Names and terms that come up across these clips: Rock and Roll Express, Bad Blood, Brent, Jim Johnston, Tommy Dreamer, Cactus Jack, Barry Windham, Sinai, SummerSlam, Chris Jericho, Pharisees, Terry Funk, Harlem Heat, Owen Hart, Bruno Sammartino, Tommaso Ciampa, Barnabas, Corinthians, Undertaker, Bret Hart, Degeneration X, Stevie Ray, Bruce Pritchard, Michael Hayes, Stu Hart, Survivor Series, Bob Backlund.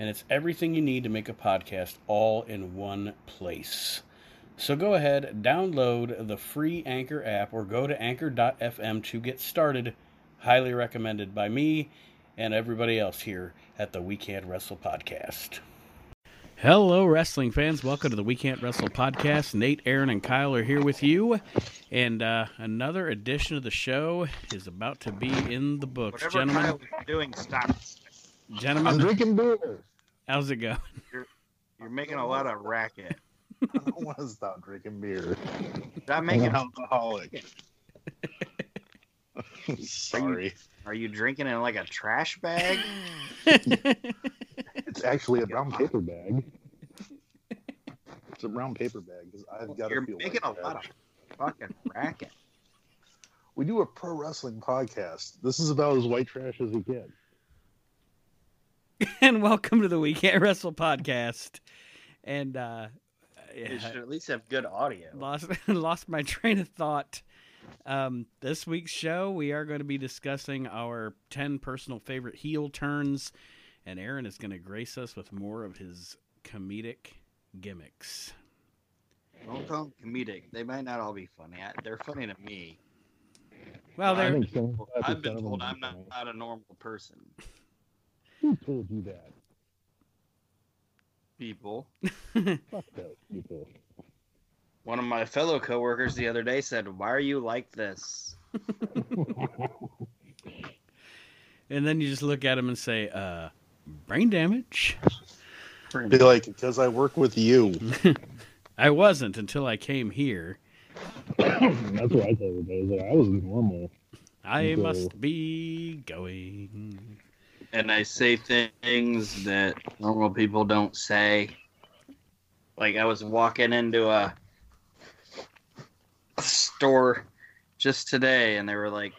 And it's everything you need to make a podcast all in one place. So go ahead, download the free Anchor app or go to anchor.fm to get started. Highly recommended by me and everybody else here at the We Can't Wrestle podcast. Hello, wrestling fans. Welcome to the We Can't Wrestle podcast. Nate, Aaron, and Kyle are here with you. And another edition of the show is about to be in the books. Whatever gentlemen. Kyle is doing, stop. Gentlemen, I'm drinking beer. How's it going? You're making a lot of racket. I don't want to stop drinking beer. Stop making an alcoholic. Sorry. Are you drinking in like a trash bag? It's actually a brown paper bag. It's a brown paper bag because I've got. You're making like a lot of fucking racket. We do a pro wrestling podcast. This is about as white trash as we get. And welcome to the We Can't Wrestle podcast. And you should at least have good audio. Lost my train of thought. This week's show, we are going to be discussing our 10 personal favorite heel turns, and Aaron is going to grace us with more of his comedic gimmicks. Don't call them comedic. They might not all be funny. They're funny to me. Well, I've been told I'm not a normal person. Who told you that? People. Fuck those people. One of my fellow coworkers the other day said, "Why are you like this?" And then you just look at him and say, brain damage. Be like, because I work with you. I wasn't until I came here. That's what I told everybody. I was normal. I must be going. And I say things that normal people don't say. Like I was walking into a store just today, and there were like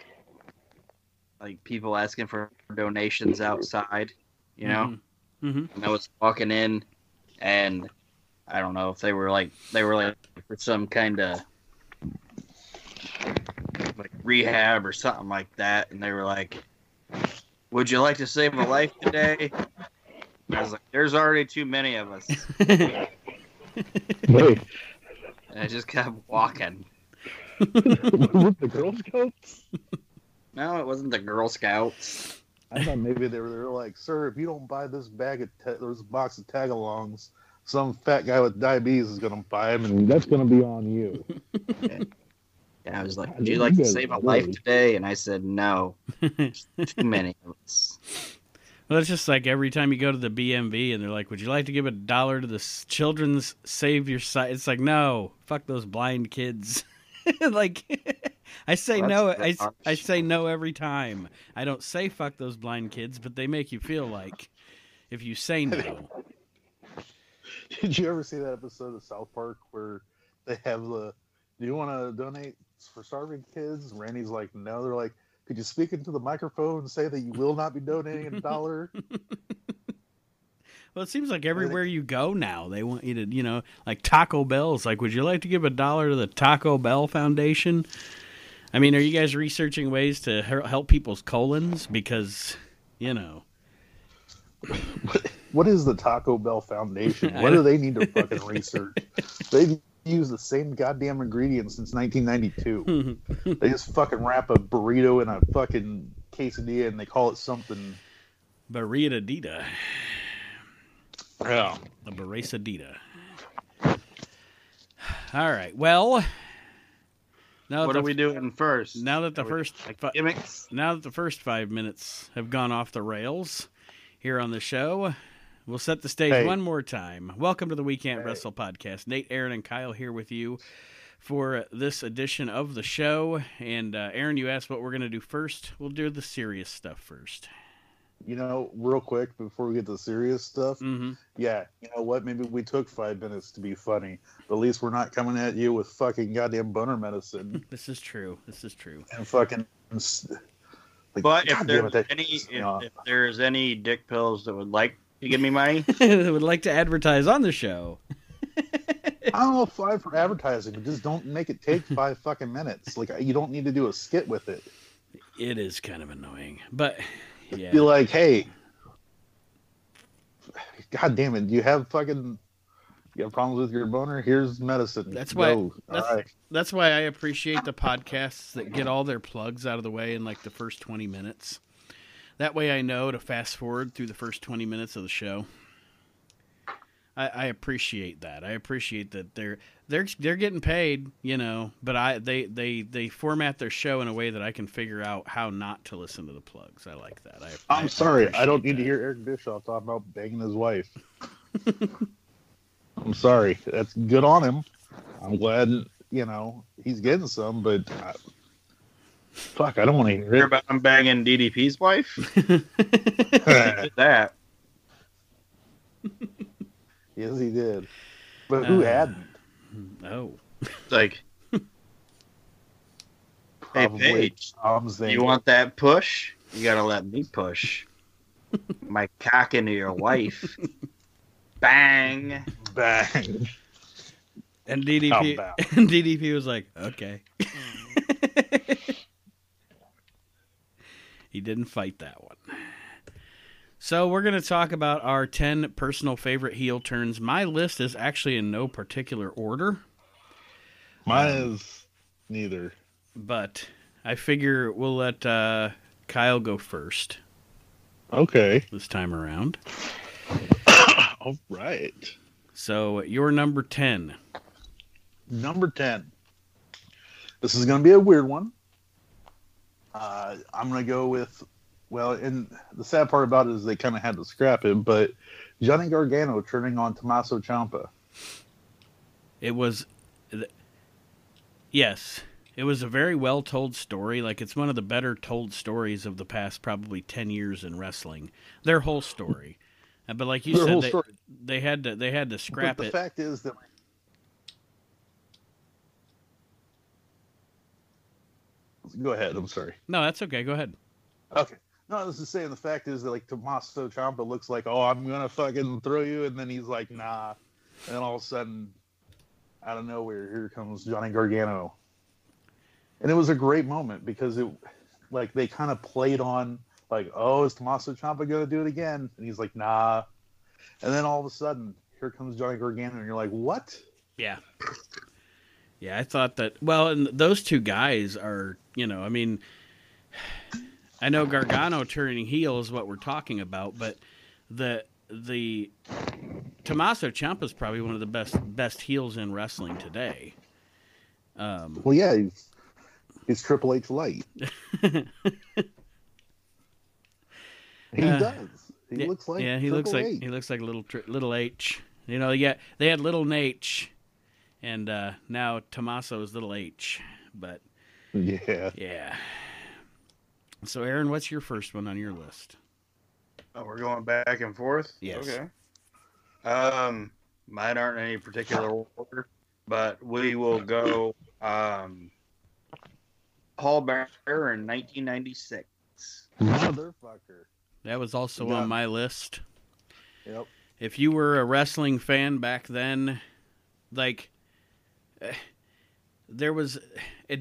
people asking for donations outside, you know? Mm-hmm. And I was walking in, and I don't know if they were for some kind of like rehab or something like that, and they were like, "Would you like to save a life today?" I was like, "There's already too many of us." Wait. And I just kept walking. Was it the Girl Scouts? No, it wasn't the Girl Scouts. I thought maybe they were like, "Sir, if you don't buy this this box of Tagalongs, some fat guy with diabetes is gonna buy them, and that's gonna be on you." And I was like, "Would you like to save a life today?" And I said, "No, too many of us." Well, it's just like every time you go to the BMV and they're like, "Would you like to give $1 to the children's save your site?" It's like, "No, fuck those blind kids." Like, I say no. I say no every time. I don't say fuck those blind kids, but they make you feel like if you say no. Did you ever see that episode of South Park where they have the, "Do you want to donate for starving kids?" Randy's like, "No." They're like, "Could you speak into the microphone and say that you will not be donating $1? Well, it seems like everywhere you go now, they want you to, like Taco Bell's like, "Would you like to give $1 to the Taco Bell Foundation?" I mean, are you guys researching ways to help people's colons? Because, What is the Taco Bell Foundation? What do they need to fucking research? They use the same goddamn ingredients since 1992. They just fucking wrap a burrito in a fucking quesadilla and they call it something. Burritadita. Yeah. A burritadita. All right. Well, now what are we doing first? Now that the first 5 minutes have gone off the rails here on the show, we'll set the stage one more time. Welcome to the We Can't Wrestle podcast. Nate, Aaron, and Kyle here with you for this edition of the show. And Aaron, you asked what we're going to do first. We'll do the serious stuff first. you know, real quick before we get to the serious stuff, yeah, you know what? Maybe we took 5 minutes to be funny, but at least we're not coming at you with fucking goddamn boner medicine. This is true. This is true. And fucking. Like, but if there's if there's any dick pills that would like to give me money, that would like to advertise on the show. I don't apply for advertising, but just don't make it take 5 fucking minutes. Like, you don't need to do a skit with it. It is kind of annoying, but yeah. Be like, hey, god damn it, you have fucking, you have problems with your boner? Here's medicine. That's why. That's why I appreciate the podcasts that get all their plugs out of the way in like the first 20 minutes. That way, I know to fast forward through the first 20 minutes of the show. I appreciate that. I appreciate that they're getting paid, you know, but they format their show in a way that I can figure out how not to listen to the plugs. I like that. I'm sorry. I don't need to hear Eric Bischoff talking about banging his wife. I'm sorry. That's good on him. I'm glad, you know, he's getting some, but fuck, I don't want to hear it. About him banging DDP's wife? That. Yes, he did. But who hadn't? No. It's like, probably hey, Paige, you want that push? You gotta let me push my cock into your wife. Bang. Bang. And DDP was like, okay. He didn't fight that one. So we're going to talk about our 10 personal favorite heel turns. My list is actually in no particular order. Mine is neither. But I figure we'll let Kyle go first. Okay. This time around. All right. So you're number 10. Number 10. This is going to be a weird one. I'm going to go with... Well, and the sad part about it is they kind of had to scrap it, but Johnny Gargano turning on Tommaso Ciampa. It was... Yes. It was a very well-told story. Like, it's one of the better-told stories of the past probably 10 years in wrestling. Their whole story. But like you said, they had to scrap it. The fact is that... Go ahead. I'm sorry. No, that's okay. Go ahead. Okay. No, this is saying the fact is that, like, Tommaso Ciampa looks like, oh, I'm going to fucking throw you, and then he's like, nah. And then all of a sudden, out of nowhere, here comes Johnny Gargano. And it was a great moment because it, like, they kind of played on, like, oh, is Tommaso Ciampa going to do it again? And he's like, nah. And then all of a sudden, here comes Johnny Gargano, and you're like, what? Yeah. Yeah, I thought that, well, and those two guys are, you know, I mean... I know Gargano turning heel is what we're talking about, but the Tommaso Ciampa is probably one of the best heels in wrestling today. Well, yeah, he's Triple H light. He does. He looks like he looks like little H. You know, yeah, they had little Nate, and now Tommaso is little H. But yeah. So, Aaron, what's your first one on your list? Oh, we're going back and forth? Yes. Okay. Mine aren't in any particular order, but we will go Paul Bearer in 1996. Motherfucker. That was also on my list. Yep. If you were a wrestling fan back then, like... There was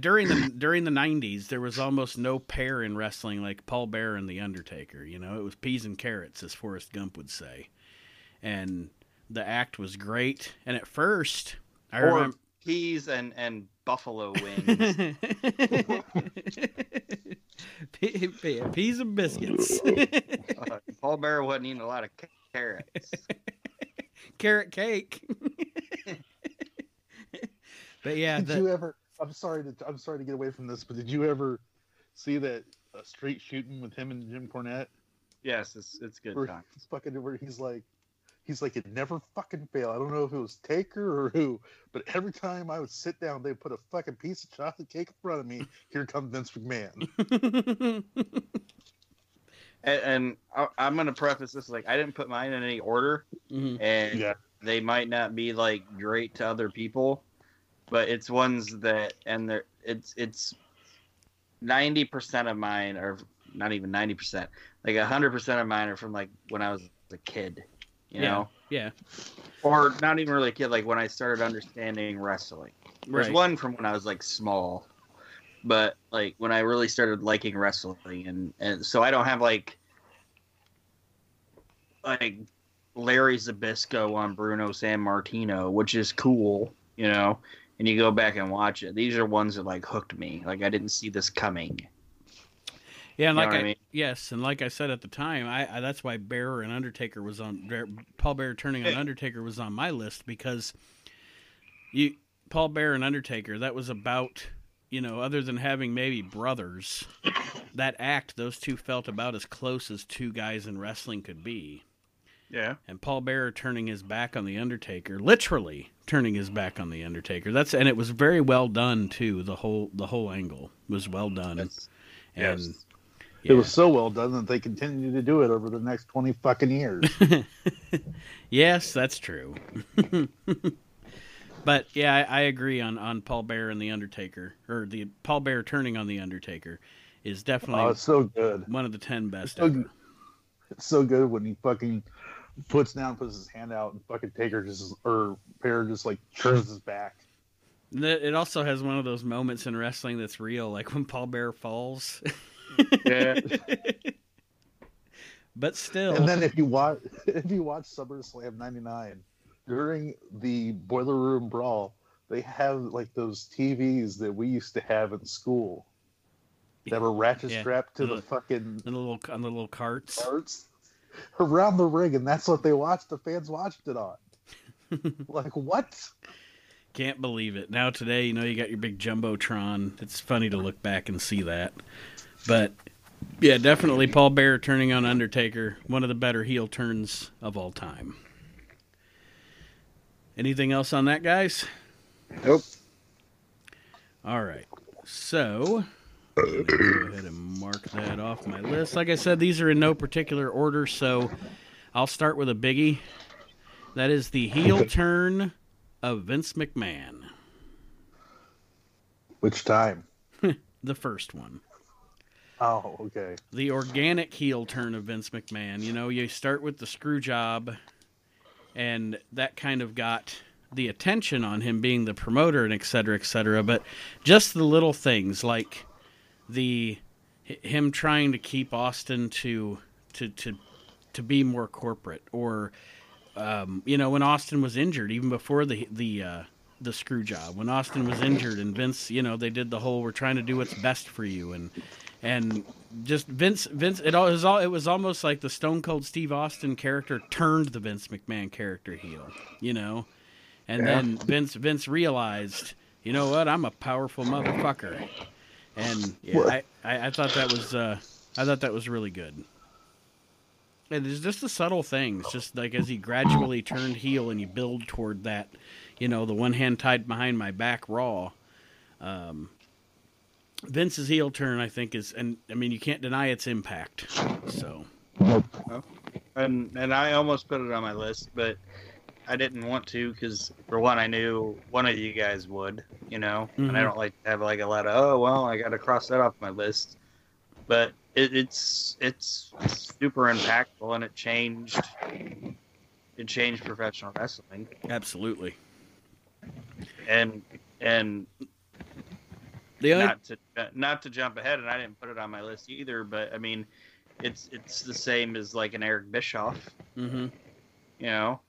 during the 90s, there was almost no pair in wrestling like Paul Bearer and The Undertaker. You know, it was peas and carrots, as Forrest Gump would say. And the act was great. And at first, I remember peas and buffalo wings, peas and biscuits. Paul Bearer wasn't eating a lot of carrots. Carrot cake. But yeah, did you ever? I'm sorry to get away from this, but did you ever see that street shooting with him and Jim Cornette? Yes, it's good. Where he's like it never fucking failed. I don't know if it was Taker or who, but every time I would sit down, they put a fucking piece of chocolate cake in front of me. Here comes Vince McMahon. And I'm going to preface this like I didn't put mine in any order, and they might not be like great to other people, but it's ones that and they're it's 90% of mine are not even 90%, like 100% of mine are from like when I was a kid, you know? Yeah. Or not even really a kid, like when I started understanding wrestling. There's one from when I was like small, but like when I really started liking wrestling, and so I don't have like Larry Zbyszko on Bruno Sammartino, which is cool, you know, and you go back and watch it. These are ones that like hooked me. Like I didn't see this coming. Yeah, and you know what I mean? Yes, and like I said at the time, I that's why Bearer and Undertaker was on Paul Bearer turning on Undertaker was on my list, because Paul Bearer and Undertaker, that was about, you know, other than having maybe brothers, that act, those two felt about as close as two guys in wrestling could be. Yeah. And Paul Bearer turning his back on the Undertaker, literally turning his back on the Undertaker. And it was very well done too. The whole angle was well done. It was so well done that they continue to do it over the next 20 fucking years. Yes, that's true. But yeah, I agree on Paul Bearer and the Undertaker, or the Paul Bearer turning on the Undertaker is definitely it's so good. One of the 10 best. It's so good when he fucking puts his hand out and fucking Taker just, or Bearer just like turns his back. It also has one of those moments in wrestling that's real, like when Paul Bearer falls. Yeah. But still. And then if you watch SummerSlam 99 during the Boiler Room Brawl, they have like those TVs that we used to have in school that were ratchet strapped to the fucking on the little carts around the ring, and that's what they watched. The fans watched it on. Like what? Can't believe it. Now today, you know, you got your big Jumbotron. It's funny to look back and see that. But, yeah, definitely Paul Bearer turning on Undertaker. One of the better heel turns of all time. Anything else on that, guys? Nope. All right. So, I'm gonna go ahead and mark that off my list. Like I said, these are in no particular order, so I'll start with a biggie. That is the heel turn of Vince McMahon. Which time? The first one. Oh, okay. The organic heel turn of Vince McMahon. You know, you start with the screw job, and that kind of got the attention on him being the promoter and et cetera, et cetera. But just the little things like him trying to keep Austin to be more corporate, or you know, when Austin was injured, even before the screw job, when Austin was injured, and Vince, you know, they did the whole "we're trying to do what's best for you" And just Vince. It was almost like the Stone Cold Steve Austin character turned the Vince McMahon character heel, you know. And then Vince realized, you know what, I'm a powerful motherfucker. And yeah, I thought that was really good. And it's just the subtle things, just like as he gradually turned heel and you build toward that, you know, the one hand tied behind my back Raw. Vince's heel turn, I think, you can't deny its impact. So, and I almost put it on my list, but I didn't want to because, for one, I knew one of you guys would, you know, and I don't like to have like a lot of I got to cross that off my list, but it's super impactful, and it changed professional wrestling, absolutely, and. Not to jump ahead, and I didn't put it on my list either, but, I mean, it's the same as, like, an Eric Bischoff, you know?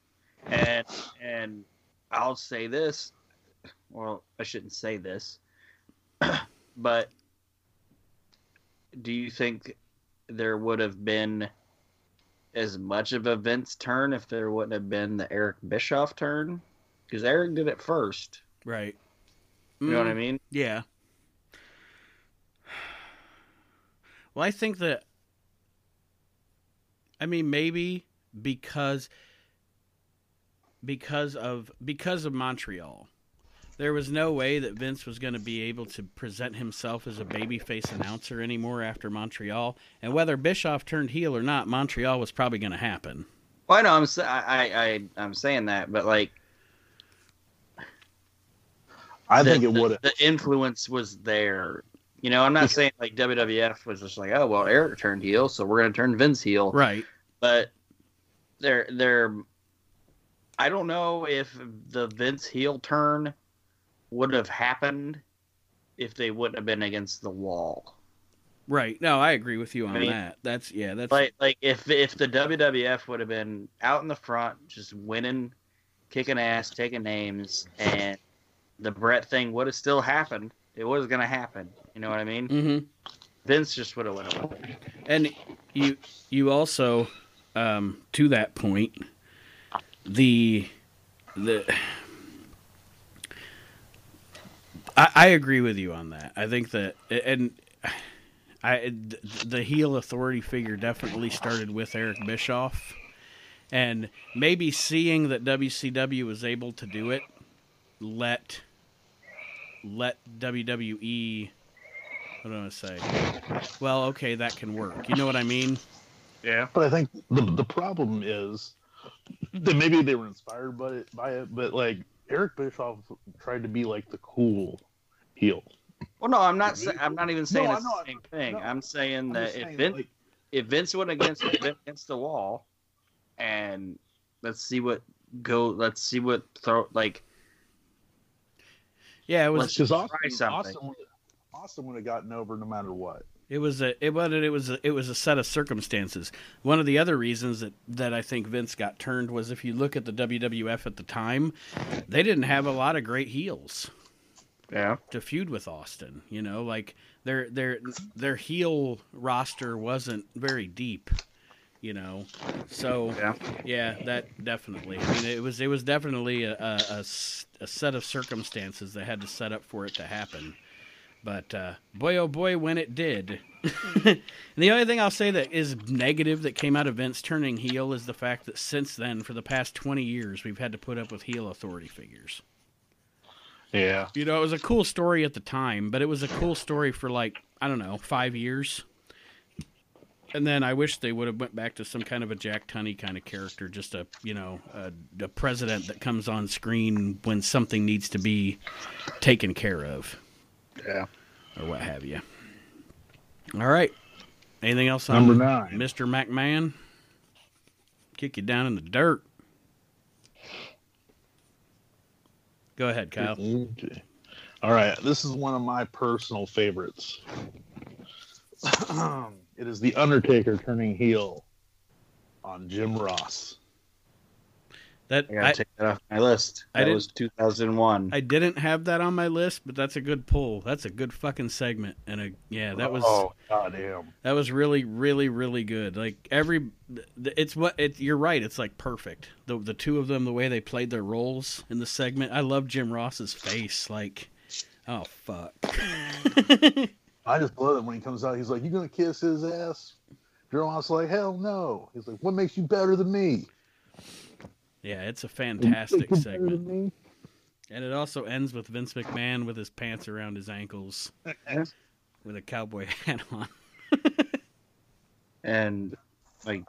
And I'll say this. Well, I shouldn't say this, but do you think there would have been as much of a Vince turn if there wouldn't have been the Eric Bischoff turn? Because Eric did it first. Right. You know what I mean? Yeah. Well, I think that, I mean, maybe because of Montreal, There was no way that Vince was going to be able to present himself as a babyface announcer anymore after Montreal. And whether Bischoff turned heel or not, Montreal was probably going to happen. Well, I know I'm saying that, but like, I think it would have. The influence was there. You know, I'm not saying like WWF was just like, oh well, Eric turned heel, so we're going to turn Vince heel, right? But they're I don't know if the Vince heel turn would have happened if they wouldn't have been against the wall. Right. No, I agree with you on that. That's like if the WWF would have been out in the front, just winning, kicking ass, taking names, and the Bret thing would have still happened. It was going to happen. You know what I mean? Mm-hmm. Vince just would have went away. And you also, to that point, I agree with you on that. I think that, and the heel authority figure definitely started with Eric Bischoff, and maybe seeing that WCW was able to do it, let WWE. What do I want to say? Well, okay, that can work. You know what I mean? Yeah. But I think the problem is that maybe they were inspired by it, but like Eric Bischoff tried to be like the cool heel. Well, no, I'm not even saying it's the same thing. No, I'm saying if Vince went against the wall, and Austin would have gotten over no matter what. It was a set of circumstances. One of the other reasons that I think Vince got turned was if you look at the WWF at the time, they didn't have a lot of great heels. Yeah. To feud with Austin, you know, like their heel roster wasn't very deep, you know. So yeah, that definitely. I mean, it was definitely a set of circumstances that had to set up for it to happen. But boy, oh boy, when it did. And the only thing I'll say that is negative that came out of Vince turning heel is the fact that since then, for the past 20 years, we've had to put up with heel authority figures. Yeah. You know, it was a cool story at the time, but it was a cool story for like, I don't know, 5 years. And then I wish they would have went back to some kind of a Jack Tunney kind of character, just a president that comes on screen when something needs to be taken care of. Yeah. Or what have you. All right. Anything else on number 9? Mr. McMahon? Kick you down in the dirt. Go ahead, Kyle. Okay. All right. This is one of my personal favorites. It is The Undertaker turning heel on Jim Ross. I gotta take that off my list. That was 2001. I didn't have that on my list, but that's a good pull. That's a good fucking segment. And that was goddamn. That was really, really, really good. Like you're right. It's like perfect. The two of them, the way they played their roles in the segment. I love Jim Ross's face. Like, oh fuck. I just love it when he comes out. He's like, "You gonna kiss his ass?" Jim Ross like, "Hell no." He's like, "What makes you better than me?" Yeah, it's a fantastic segment. And it also ends with Vince McMahon with his pants around his ankles with a cowboy hat on. And, like,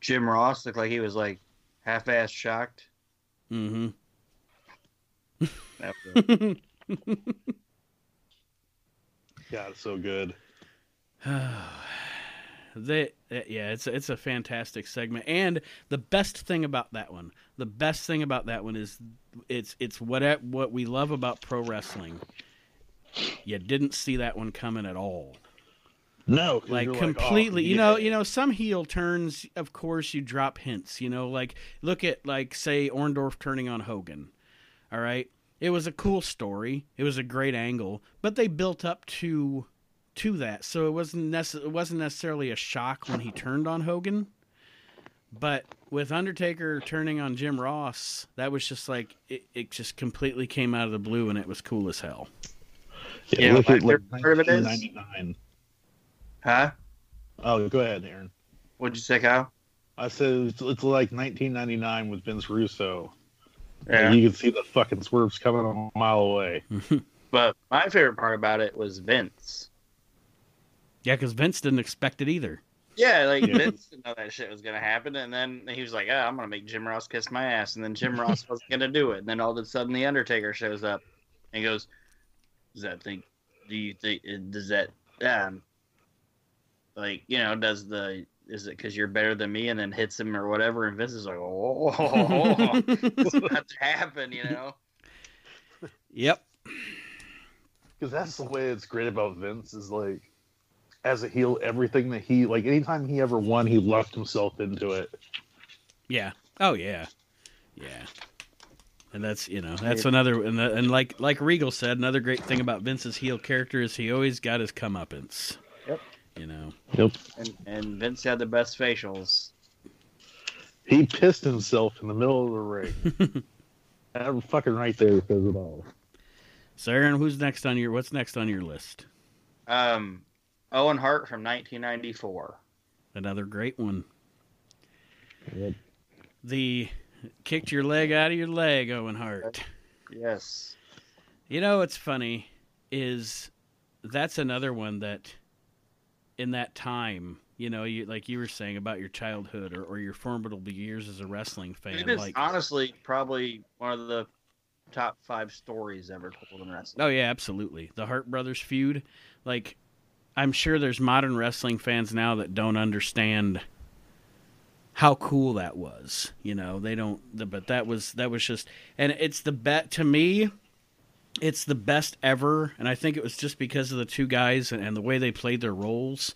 Jim Ross looked like he was, like, half-ass shocked. Mm-hmm. God, it's so good. It's a fantastic segment, and the best thing about that one is it's what we love about pro wrestling. You didn't see that one coming at all. No, like completely. Like, oh, yeah. You know, some heel turns, of course, you drop hints. You know, like look at like say Orndorff turning on Hogan. All right, it was a cool story. It was a great angle, but they built up to that, so it wasn't necessarily a shock when he turned on Hogan, but with Undertaker turning on Jim Ross, that was just like it just completely came out of the blue, and it was cool as hell. Yeah, look at like 1999. Huh? Oh, go ahead, Aaron. What'd you say, Kyle? I said it's like 1999 with Vince Russo. Yeah. You could see the fucking swerves coming a mile away. But my favorite part about it was Vince. Yeah, because Vince didn't expect it either. Yeah, like Vince didn't know that shit was going to happen. And then he was like, oh, I'm going to make Jim Ross kiss my ass. And then Jim Ross wasn't going to do it. And then all of a sudden the Undertaker shows up and goes, is it because you're better than me? And then hits him or whatever. And Vince is like, oh, it's about to happen, you know? Yep. Because that's the way it's great about Vince is like, as a heel, everything that he, like, anytime he ever won, he locked himself into it. Yeah. Oh, yeah. Yeah. And that's, you know, that's another, and like Regal said, another great thing about Vince's heel character is he always got his comeuppance. Yep. You know. Yep. And Vince had the best facials. He pissed himself in the middle of the ring. I'm fucking right there because of it all. So, Aaron, what's next on your list? Owen Hart from 1994. Another great one. Good. The kicked your leg out of your leg, Owen Hart. Yes. You know what's funny is that's another one that in that time, you know, you, like you were saying about your childhood or your formidable years as a wrestling fan. It is like, honestly probably one of the top 5 stories ever told in wrestling. Oh, yeah, absolutely. The Hart Brothers feud, like... I'm sure there's modern wrestling fans now that don't understand how cool that was. You know, they don't, but that was just, and it's the bet to me, it's the best ever. And I think it was just because of the two guys and the way they played their roles,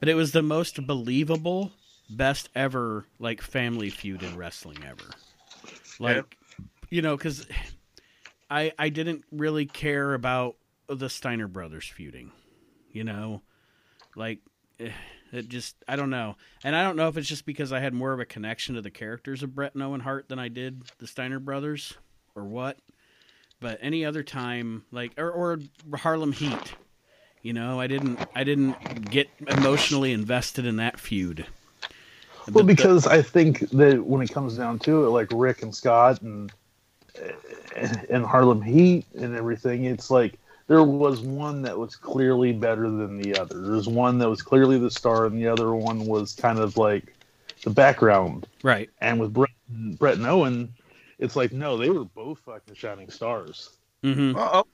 but it was the most believable, best ever, like family feud in wrestling ever. Like, you know, cause I didn't really care about the Steiner brothers feuding. You know, like it just, I don't know. And I don't know if it's just because I had more of a connection to the characters of Bret and Owen Hart than I did the Steiner brothers or what, but any other time, like, or Harlem Heat, you know, I didn't get emotionally invested in that feud. Well, because I think that when it comes down to it, like Rick and Scott and Harlem Heat and everything, it's like, there was one that was clearly better than the other. There's one that was clearly the star, and the other one was kind of like the background. Right. And with Bret and Owen, it's like, no, they were both fucking shining stars. Mm-hmm. Well,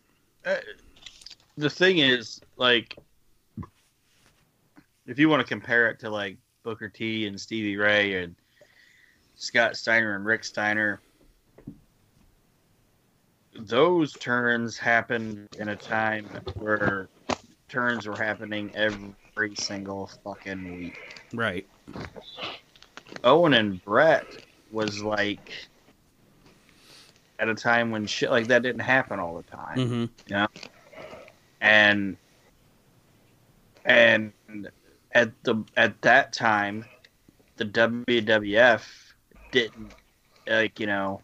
the thing is, like, if you want to compare it to, like, Booker T and Stevie Ray and Scott Steiner and Rick Steiner... Those turns happened in a time where turns were happening every single fucking week. Right. Owen and Bret was like at a time when shit like that didn't happen all the time. Mm-hmm. You know? And at that time, the WWF didn't, like, you know,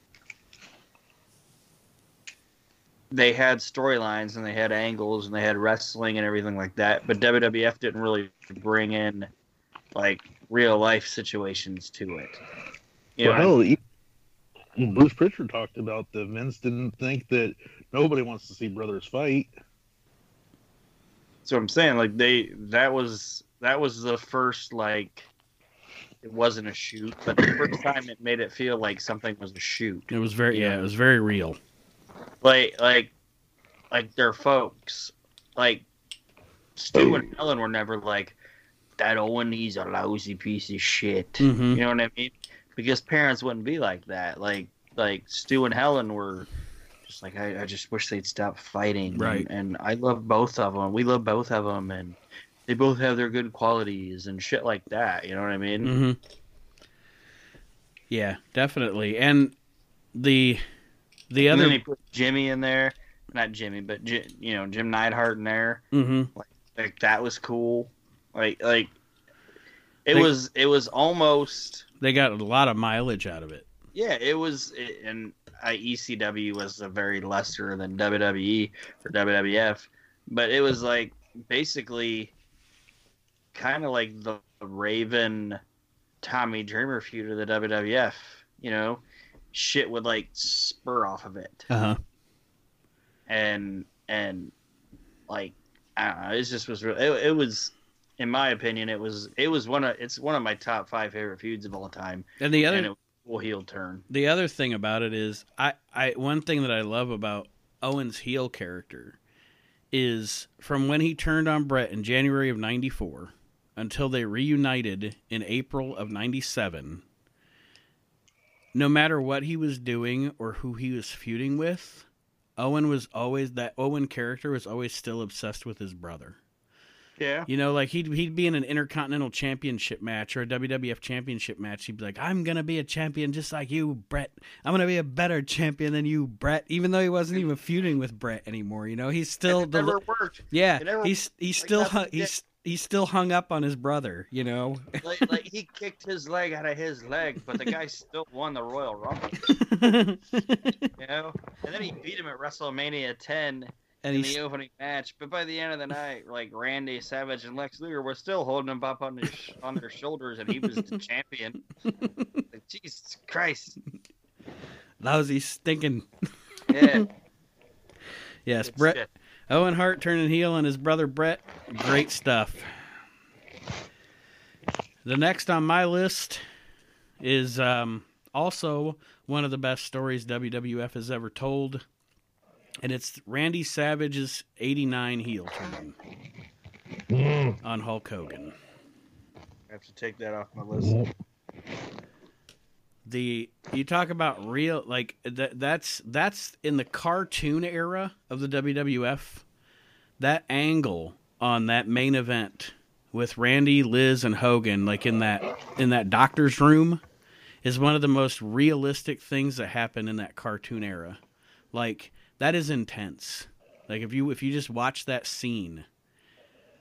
they had storylines and they had angles and they had wrestling and everything like that, but WWF didn't really bring in like real life situations to it. You know? Well, Bruce Pritchard talked about the Vince didn't think that nobody wants to see brothers fight. So I'm saying, like, that was the first, like, it wasn't a shoot, but the first time it made it feel like something was a shoot. It was very, it was very real. Like their folks, like Stu and Ellen were never like that. Owen, he's a lousy piece of shit. Mm-hmm. You know what I mean? Because parents wouldn't be like that. Like Stu and Helen were just like, I just wish they'd stop fighting. Right. And I love both of them. We love both of them, and they both have their good qualities and shit like that. You know what I mean? Mm-hmm. Yeah, definitely. And then he put Jimmy in there. Not Jimmy, but, you know, Jim Neidhart in there. Mm-hmm. Like, that was cool. Like it was almost... They got a lot of mileage out of it. Yeah, it was... And ECW was a very lesser than WWE or WWF. But it was, like, basically kind of like the Raven-Tommy Dreamer feud of the WWF, you know? shit would like spur off of it. And like, I don't know, it just was real. It was, in my opinion, it was one of my top five favorite feuds of all time. And the other, and it was a cool heel turn. The other thing about it is, I one thing that I love about Owen's heel character is from when he turned on Bret in January of '94 until they reunited in April of '97. No matter what he was doing or who he was feuding with, Owen was always, that Owen character was always still obsessed with his brother. Yeah. You know, like he'd be in an Intercontinental Championship match or a WWF Championship match. He'd be like, I'm going to be a champion just like you, Bret. I'm going to be a better champion than you, Bret. Even though he wasn't even feuding with Bret anymore, you know, he's still... It never worked. Yeah. He's still hung up on his brother, you know? like he kicked his leg out of his leg, but the guy still won the Royal Rumble. You know? And then he beat him at WrestleMania 10... And in the opening match, but by the end of the night, like Randy Savage and Lex Luger were still holding him up on their shoulders, and he was the champion. Like, Jesus Christ, lousy stinking. Yeah. Yes, good Bret shit. Owen Hart turning heel on his brother Bret. Great stuff. The next on my list is also one of the best stories WWF has ever told. And it's Randy Savage's 89 heel turn on Hulk Hogan. I have to take that off my list. You talk about real, like, that's in the cartoon era of the WWF. That angle on that main event with Randy, Liz, and Hogan, like in that doctor's room, is one of the most realistic things that happened in that cartoon era. Like, that is intense. Like, if you just watch that scene,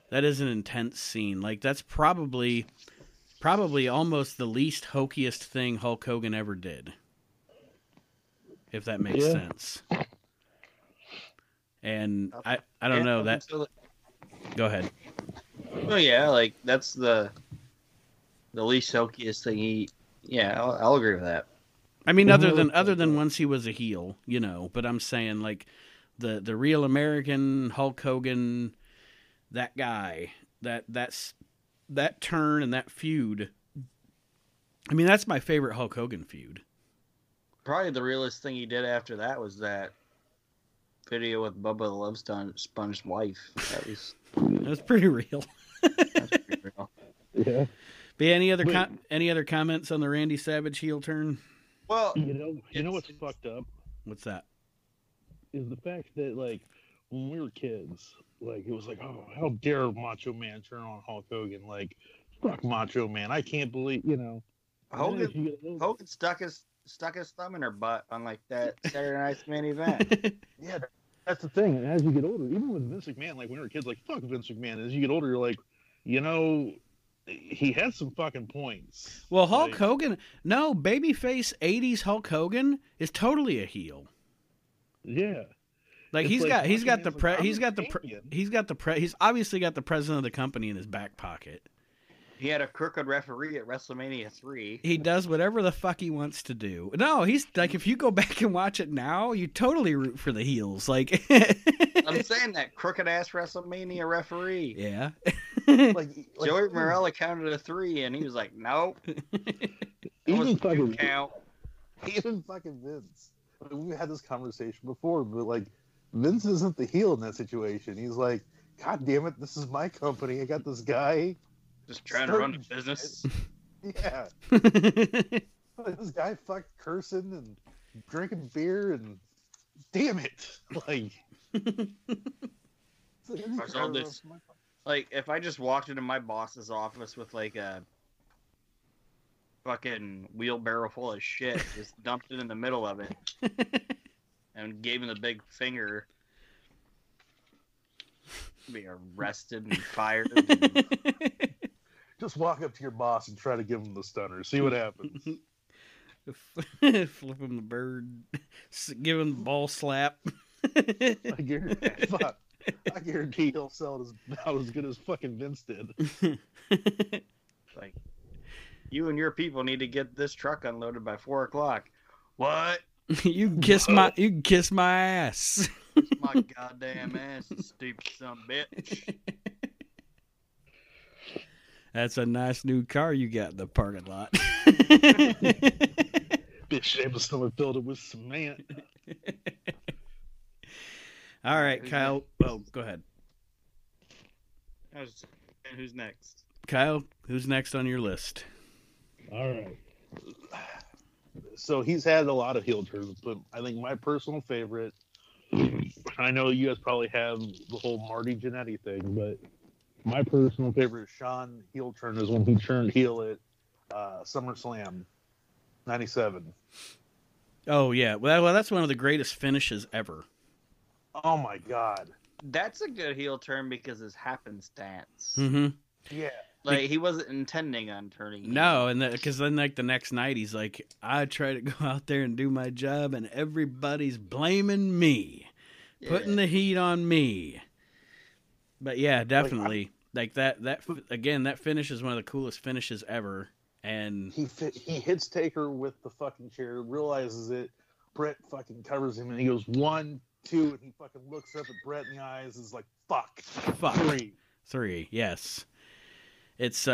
that is an intense scene. Like, that's probably almost the least hokiest thing Hulk Hogan ever did, if that makes sense. And I don't know that. Go ahead. Well, yeah, like that's the least hokiest thing he. Yeah, I'll agree with that. I mean, other than once he was a heel, you know, but I'm saying, like, the real American Hulk Hogan, that guy, that turn and that feud. I mean, that's my favorite Hulk Hogan feud. Probably the realest thing he did after that was that video with Bubba the Love Sponge's wife. That was pretty real. That's pretty real. Yeah. But any other comments on the Randy Savage heel turn? Well, you know what's fucked up? What's that? Is the fact that, like, when we were kids, like, it was like, oh, how dare Macho Man turn on Hulk Hogan? Like, fuck Macho Man. I can't believe, you know. Hogan stuck his thumb in her butt on, like, that Saturday Night's Main Event. Yeah, that's the thing. And as you get older, even with Vince McMahon, like, when we were kids, like, fuck Vince McMahon. As you get older, you're like, you know... He had some fucking points. Well, Hulk Hogan... No, babyface 80s Hulk Hogan is totally a heel. Yeah. Like, he's obviously got the president of the company in his back pocket. He had a crooked referee at WrestleMania 3. He does whatever the fuck he wants to do. No, he's... Like, if you go back and watch it now, you totally root for the heels. Like... I'm saying that crooked-ass WrestleMania referee. Yeah. Like Joey Morella counted to 3, and he was like, "Nope." Even fucking Vince. I mean, we had this conversation before, but like, Vince isn't the heel in that situation. He's like, "God damn it, this is my company. I got this guy just trying to run the business." Yeah, like, this guy fucked cursing and drinking beer, and damn it, like. It's like, like, if I just walked into my boss's office with, like, a fucking wheelbarrow full of shit, just dumped it in the middle of it, and gave him the big finger, be arrested and fired. Just walk up to your boss and try to give him the stunner. See what happens. Flip him the bird. Give him the ball slap. Fuck. I guarantee he'll sell it about as good as fucking Vince did. Like, you and your people need to get this truck unloaded by 4 o'clock. What? You can kiss what? You can kiss my ass. Kiss my goddamn ass, you stupid son of a bitch. That's a nice new car you got in the parking lot. Bitch, they was someone filled it with cement. All right, Kyle. Oh, go ahead. Who's next? Kyle, who's next on your list? All right. So he's had a lot of heel turns, but I think my personal favorite, I know you guys probably have the whole Marty Jannetty thing, but my personal favorite Shawn heel turn is when he turned heel at SummerSlam 97. Oh, yeah. Well, that's one of the greatest finishes ever. Oh, my God. That's a good heel turn because it's happenstance. Mm-hmm. Yeah. Like, he wasn't intending on turning heel. No, and because then, like, the next night, he's like, I try to go out there and do my job, and everybody's blaming me, putting the heat on me. But, yeah, definitely. Like, that finish is one of the coolest finishes ever. And he hits Taker with the fucking chair, realizes it, Bret fucking covers him, and he goes, 1, 2, and he fucking looks up at Bret in the eyes and is like, fuck. Three, yes. It's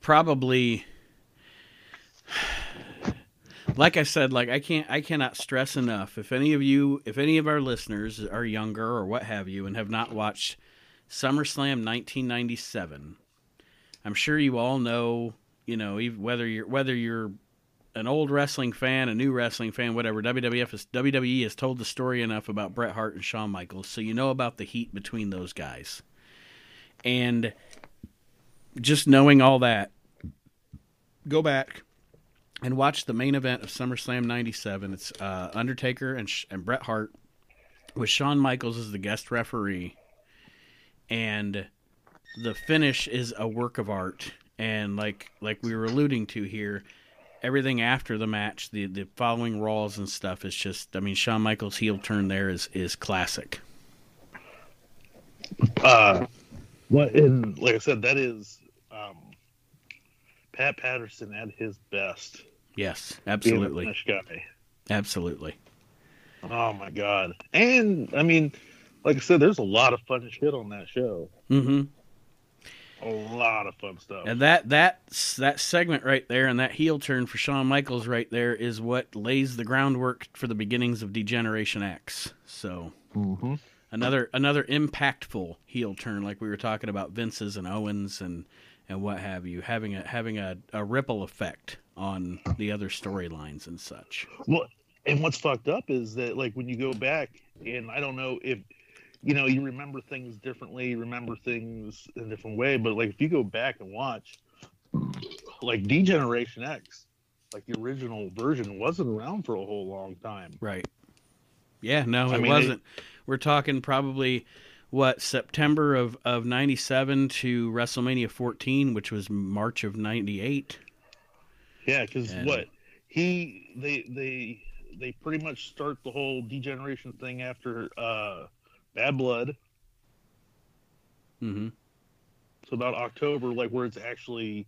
probably, like I said, like I cannot stress enough. If any of our listeners are younger or what have you and have not watched SummerSlam 1997, I'm sure you all know, you know, whether you're an old wrestling fan, a new wrestling fan, whatever, WWE has told the story enough about Bret Hart and Shawn Michaels, so you know about the heat between those guys. And just knowing all that, go back and watch the main event of SummerSlam 97. It's Undertaker and Bret Hart with Shawn Michaels as the guest referee. And the finish is a work of art. And like we were alluding to here, everything after the match, the following Raws and stuff is just, I mean, Shawn Michaels' heel turn there is classic. Like I said, that is Pat Patterson at his best. Yes, absolutely. Being a finish guy. Absolutely. Oh my God! And I mean, like I said, there's a lot of fun shit on that show. Mm-hmm. A lot of fun stuff. And that segment right there and that heel turn for Shawn Michaels right there is what lays the groundwork for the beginnings of Degeneration X. So mm-hmm. another impactful heel turn, like we were talking about Vince's and Owen's and what have you, having a ripple effect on the other storylines and such. Well, and what's fucked up is that, like, when you go back, and I don't know if you know, you remember things differently, you remember things in a different way. But, like, if you go back and watch, like, Degeneration X, like, the original version wasn't around for a whole long time. Right. Yeah, no, it wasn't. We're talking probably, what, September of 97 to WrestleMania 14, which was March of 98. Yeah, because they pretty much start the whole degeneration thing after Bad Blood. Mm-hmm. So about October, like, where it's actually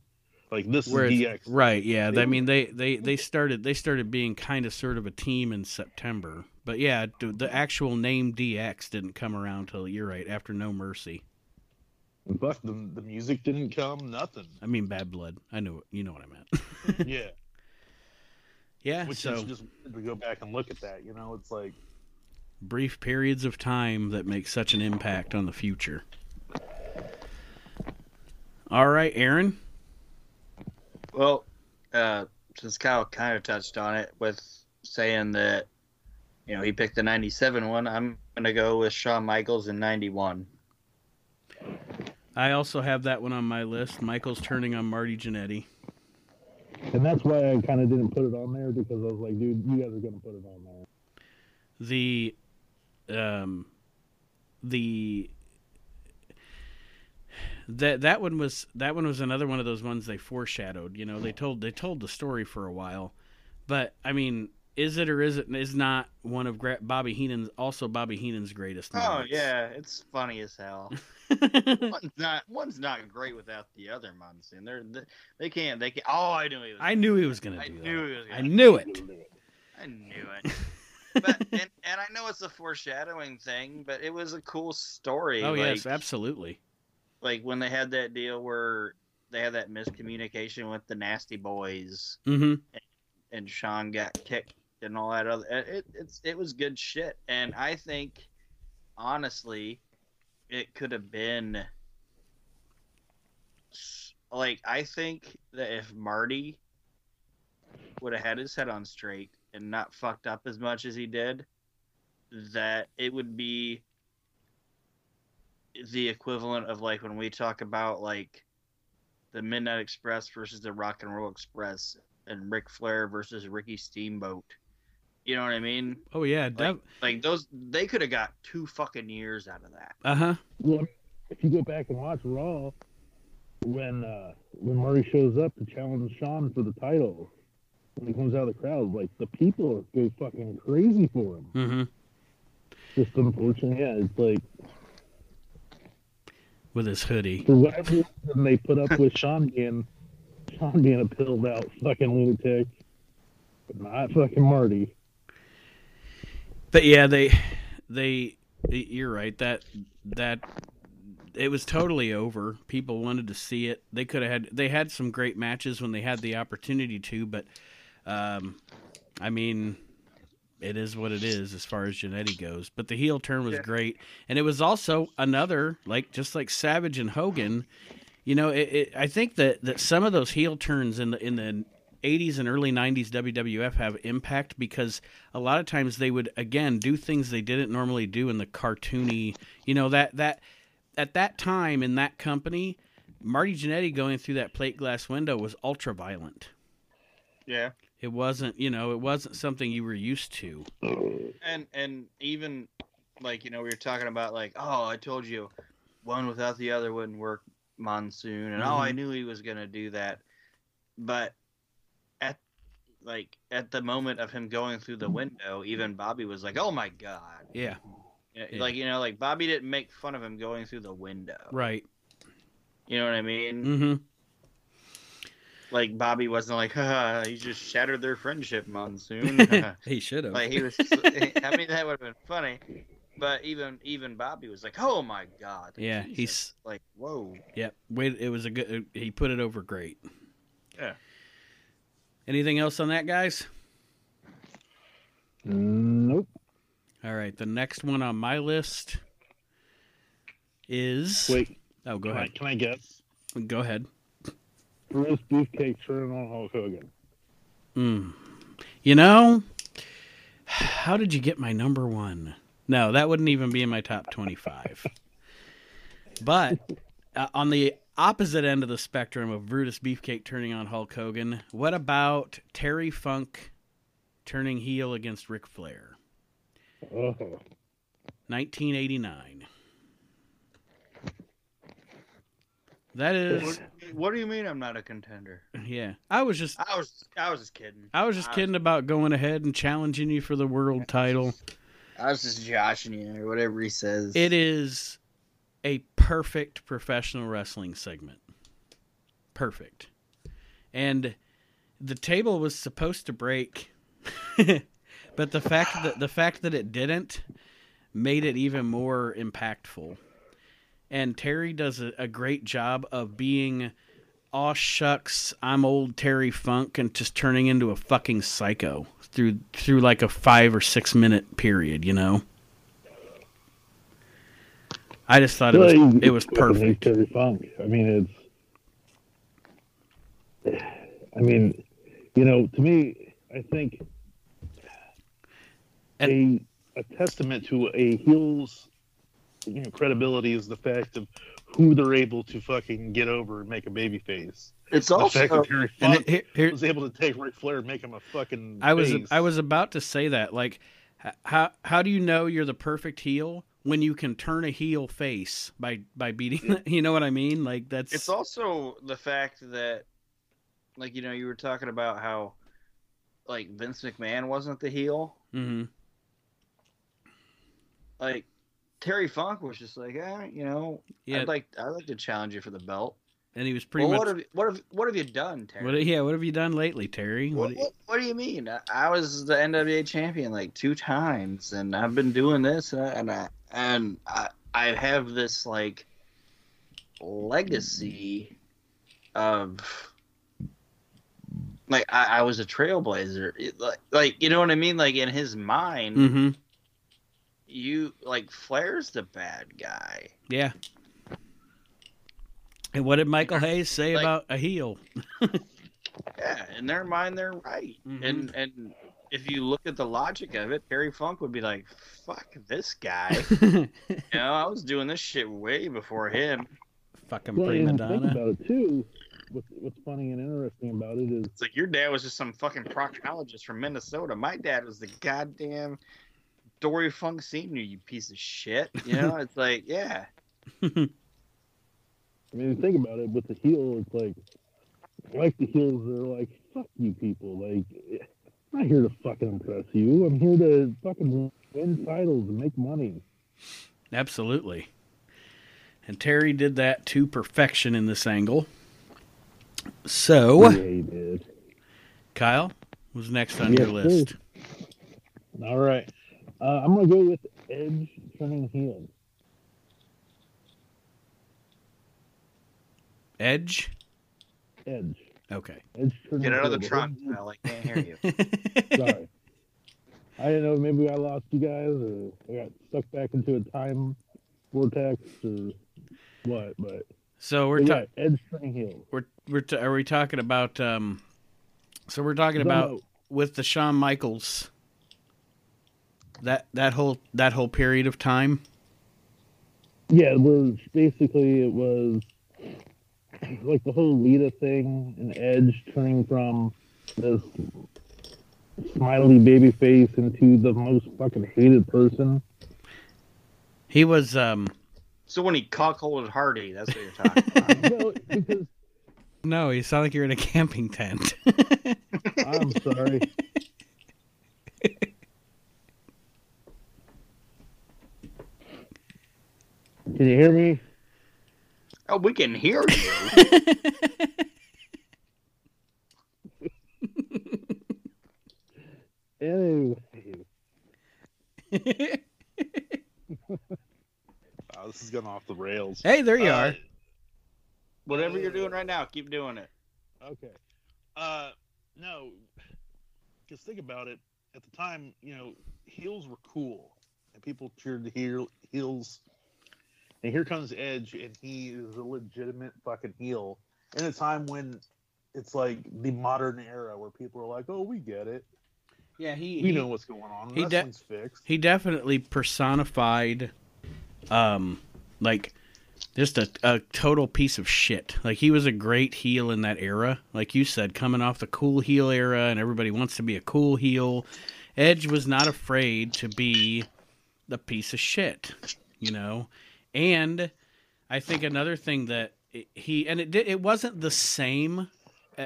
like this where is DX. Right, yeah. I mean, they started being kind of sort of a team in September. But yeah, the actual name DX didn't come around till, you're right, after No Mercy. But the music didn't come, nothing. I mean, Bad Blood. I knew it. You know what I meant. Yeah. Yeah. Which is just to go back and look at that, you know, it's like brief periods of time that make such an impact on the future. All right, Aaron. Well, since Kyle kind of touched on it with saying that, you know, he picked the 97 one, I'm going to go with Shawn Michaels in 91. I also have that one on my list, Michaels turning on Marty Jannetty. And that's why I kind of didn't put it on there, because I was like, dude, you guys are going to put it on there. That one was another one of those ones they foreshadowed. You know, they told the story for a while, but I mean, Is it or is not one of Bobby Heenan's, also Bobby Heenan's greatest moments? Oh, yeah. It's funny as hell. one's not great without the other, Monson. They can't. Oh, I knew he was going to do that. I knew it. But, and I know it's a foreshadowing thing, but it was a cool story. Oh, yes, absolutely. Like when they had that deal where they had that miscommunication with the Nasty Boys. Mm-hmm. And Sean got kicked and all that other. It was good shit, and I think honestly, it could have been like, I think that if Marty would have had his head on straight and not fucked up as much as he did, that it would be the equivalent of like when we talk about like the Midnight Express versus the Rock and Roll Express. And Ric Flair versus Ricky Steamboat. You know what I mean? Oh, yeah. Like those, they could have got 2 fucking years out of that. Uh-huh. Well, if you go back and watch Raw, when Marty shows up to challenge Shawn for the title, when he comes out of the crowd, like, the people go fucking crazy for him. Mm-hmm. Just unfortunate. Yeah, it's like... With his hoodie. For whatever reason, they put up with Shawn again. I'm being a pilled out fucking lunatic, but not fucking Marty. But yeah, they you're right. That it was totally over. People wanted to see it. They had some great matches when they had the opportunity to, but I mean, it is what it is as far as Jannetty goes. But the heel turn was great, and it was also another, like, just like Savage and Hogan. You know, I think that some of those heel turns in the 80s and early 90s WWF have impact, because a lot of times they would, again, do things they didn't normally do in the cartoony, you know, that at that time in that company, Marty Jannetty going through that plate glass window was ultra violent. Yeah. It wasn't something you were used to. And even like, you know, we were talking about like, oh, I told you one without the other wouldn't work. Monsoon and mm-hmm. I knew he was gonna do that, but at the moment of him going through the window, even Bobby was like, "Oh my god!" Yeah, like, you know, like Bobby didn't make fun of him going through the window, right? You know what I mean? Mm-hmm. Like Bobby wasn't like, "Ha! He just shattered their friendship, Monsoon." He should have. Like he was. I mean, that would have been funny. But even Bobby was like, "Oh my god!" Yeah, Jesus. He's like, "Whoa!" Yeah, wait, it was a good. He put it over great. Yeah. Anything else on that, guys? Nope. All right, the next one on my list is. Wait. Oh, go ahead. Can I guess? Go ahead. Roast beefcake turn on Hulk Hogan. You know, how did you get my number one? No, that wouldn't even be in my top 25. But on the opposite end of the spectrum of Brutus Beefcake turning on Hulk Hogan, what about Terry Funk turning heel against Ric Flair? Oh. 1989. That is. What do you mean I'm not a contender? Yeah, I was just kidding. I was kidding about going ahead and challenging you for the world title. I was just joshing you, or whatever he says. It is a perfect professional wrestling segment. Perfect. And the table was supposed to break, but the fact that it didn't made it even more impactful. And Terry does a great job of being, aw shucks, I'm old Terry Funk, and just turning into a fucking psycho through like a 5 or 6 minute period, you know? I just thought it was perfect. Terry Funk. I mean, you know, to me, I think a testament to a heel's, you know, credibility is the fact of who they're able to fucking get over and make a baby face. It's also the fact that Terry Funk was able to take Ric Flair and make him a fucking face. I was about to say that. Like, how do you know you're the perfect heel when you can turn a heel face by beating? Yeah. You know what I mean? Like, that's. It's also the fact that, like, you know, you were talking about how. like Vince McMahon wasn't the heel. Mm-hmm. Like Terry Funk was just like, you know, yeah. I'd like to challenge you for the belt. And he was pretty much. What have you done, Terry? What have you done lately, Terry? What do you mean? I was the NWA champion like 2 times, and I've been doing this, and I have this like legacy of like I was a trailblazer, you know what I mean? Like in his mind, mm-hmm. You like Flair's the bad guy, yeah. And what did Michael Hayes say about a heel? Yeah, in their mind, they're right. Mm-hmm. And if you look at the logic of it, Terry Funk would be like, fuck this guy. You know, I was doing this shit way before him. Fucking prima donna. Think about it, too. What's funny and interesting about it is... It's like your dad was just some fucking proctologist from Minnesota. My dad was the goddamn Dory Funk Sr., you piece of shit. You know, it's like, yeah. I mean, think about it, with the heel, it's like the heels are like, fuck you people, like, I'm not here to fucking impress you, I'm here to fucking win titles and make money. Absolutely. And Terry did that to perfection in this angle. So, yeah, he did. Kyle was next on your list. All right. I'm going to go with Edge turning heel. Edge. Okay. Edge get out of the trunk. I can't hear you. Sorry. I didn't know. Maybe I lost you guys, or I got stuck back into a time vortex, or what? But so we're talking Edge turning heel. Are we talking about? So we're talking about with the Shawn Michaels. That whole period of time. Yeah, it was. Like the whole Lita thing and Edge turning from this smiley baby face into the most fucking hated person. He was, So when he cockholded Hardy, that's what you're talking about. No, you sound like you're in a camping tent. I'm sorry. Can you hear me? Oh, we can hear you. Anyway. Wow, this is going off the rails. Hey, there you are. Whatever you're doing right now, keep doing it. Okay. No, because think about it. At the time, you know, heels were cool, and people cheered the heels. And here comes Edge, and he is a legitimate fucking heel in a time when it's like the modern era where people are like, "Oh, we get it. Yeah, we know what's going on. Wrestling's fixed." He definitely personified, like just a total piece of shit. Like he was a great heel in that era, like you said, coming off the cool heel era, and everybody wants to be a cool heel. Edge was not afraid to be the piece of shit, you know. And I think another thing that it wasn't the same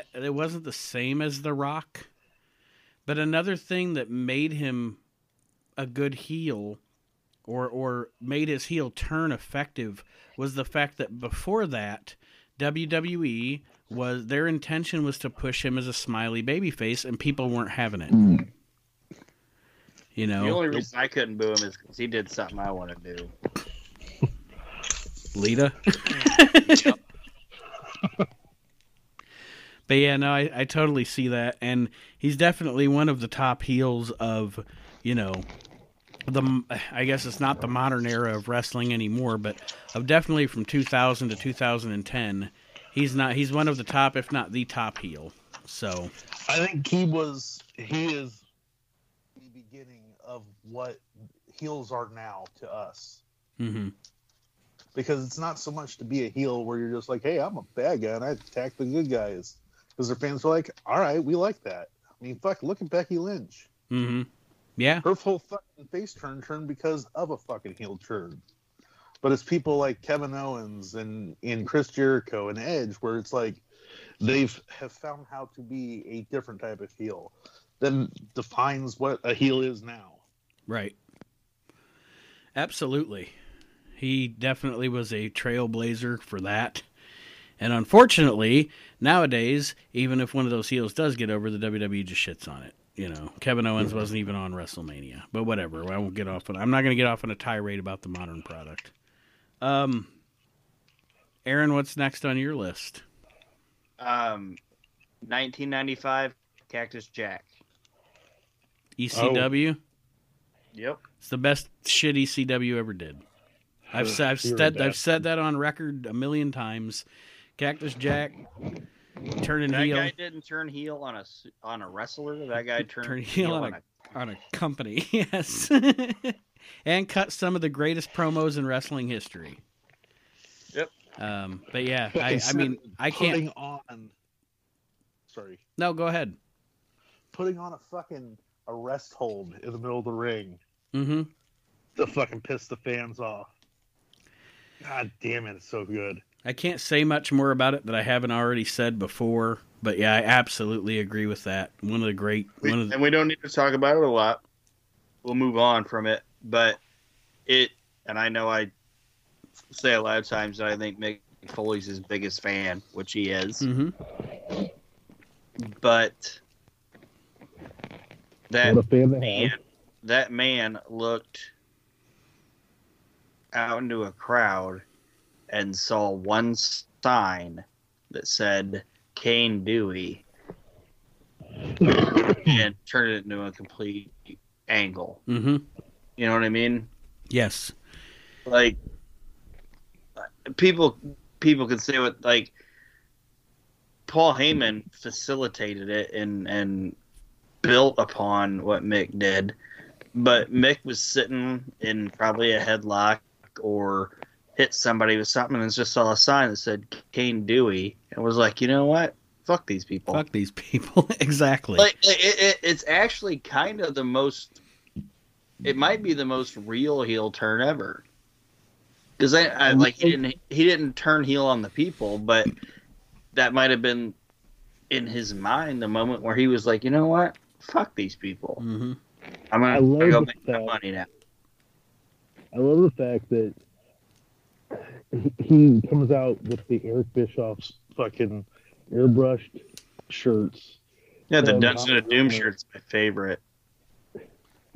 as The Rock, but another thing that made him a good heel or made his heel turn effective was the fact that before that, WWE their intention was to push him as a smiley babyface, and people weren't having it. Mm. You know, the only reason I couldn't boo him is because he did something I want to do. Lita. But yeah, no, I totally see that. And he's definitely one of the top heels of, you know, I guess it's not the modern era of wrestling anymore, but of definitely from 2000 to 2010, he's one of the top, if not the top heel. So I think he is the beginning of what heels are now to us. Mm-hmm. Because it's not so much to be a heel where you're just like, hey, I'm a bad guy and I attack the good guys. Because their fans are like, all right, we like that. I mean, fuck, look at Becky Lynch. Mm-hmm. Yeah. Her whole fucking face turned because of a fucking heel turn. But it's people like Kevin Owens and Chris Jericho and Edge where it's like, they have found how to be a different type of heel. then defines what a heel is now. Right. Absolutely. He definitely was a trailblazer for that. And unfortunately, nowadays, even if one of those heels does get over, the WWE just shits on it. You know, Kevin Owens wasn't even on WrestleMania. But whatever. I won't get off on, I'm not going to get off on a tirade about the modern product. Aaron, what's next on your list? 1995, Cactus Jack. ECW? Oh. Yep. It's the best shit ECW ever did. I've said that on record a million times. Cactus Jack turning heel. That guy didn't turn heel on a wrestler. That guy turned heel on a company. Yes, and cut some of the greatest promos in wrestling history. Yep. But yeah, I mean, I can't. Sorry. No, go ahead. Putting on a fucking arrest hold in the middle of the ring. Mm-hmm. To fucking piss the fans off. God damn it, it's so good. I can't say much more about it that I haven't already said before, but yeah, I absolutely agree with that. One of the great... And we don't need to talk about it a lot. We'll move on from it, but it... And I know I say a lot of times that I think Mick Foley's his biggest fan, which he is. Mm-hmm. But... That man looked out into a crowd and saw one sign that said Kane Dewey and turned it into a complete angle. Mm-hmm. You know what I mean? Yes. Like, people can say what, like, Paul Heyman facilitated it and built upon what Mick did, but Mick was sitting in probably a headlock or hit somebody with something and just saw a sign that said Kane Dewey and was like, you know what? Fuck these people. Fuck these people. Exactly. Like, it's actually kind of it might be the most real heel turn ever. Because I like he didn't turn heel on the people, but that might have been in his mind the moment where he was like, you know what? Fuck these people. Mm-hmm. I'm going to go make my money now. I love the fact that he comes out with the Eric Bischoff's fucking airbrushed shirts. Yeah, the Dungeon of Doom shirt's my favorite.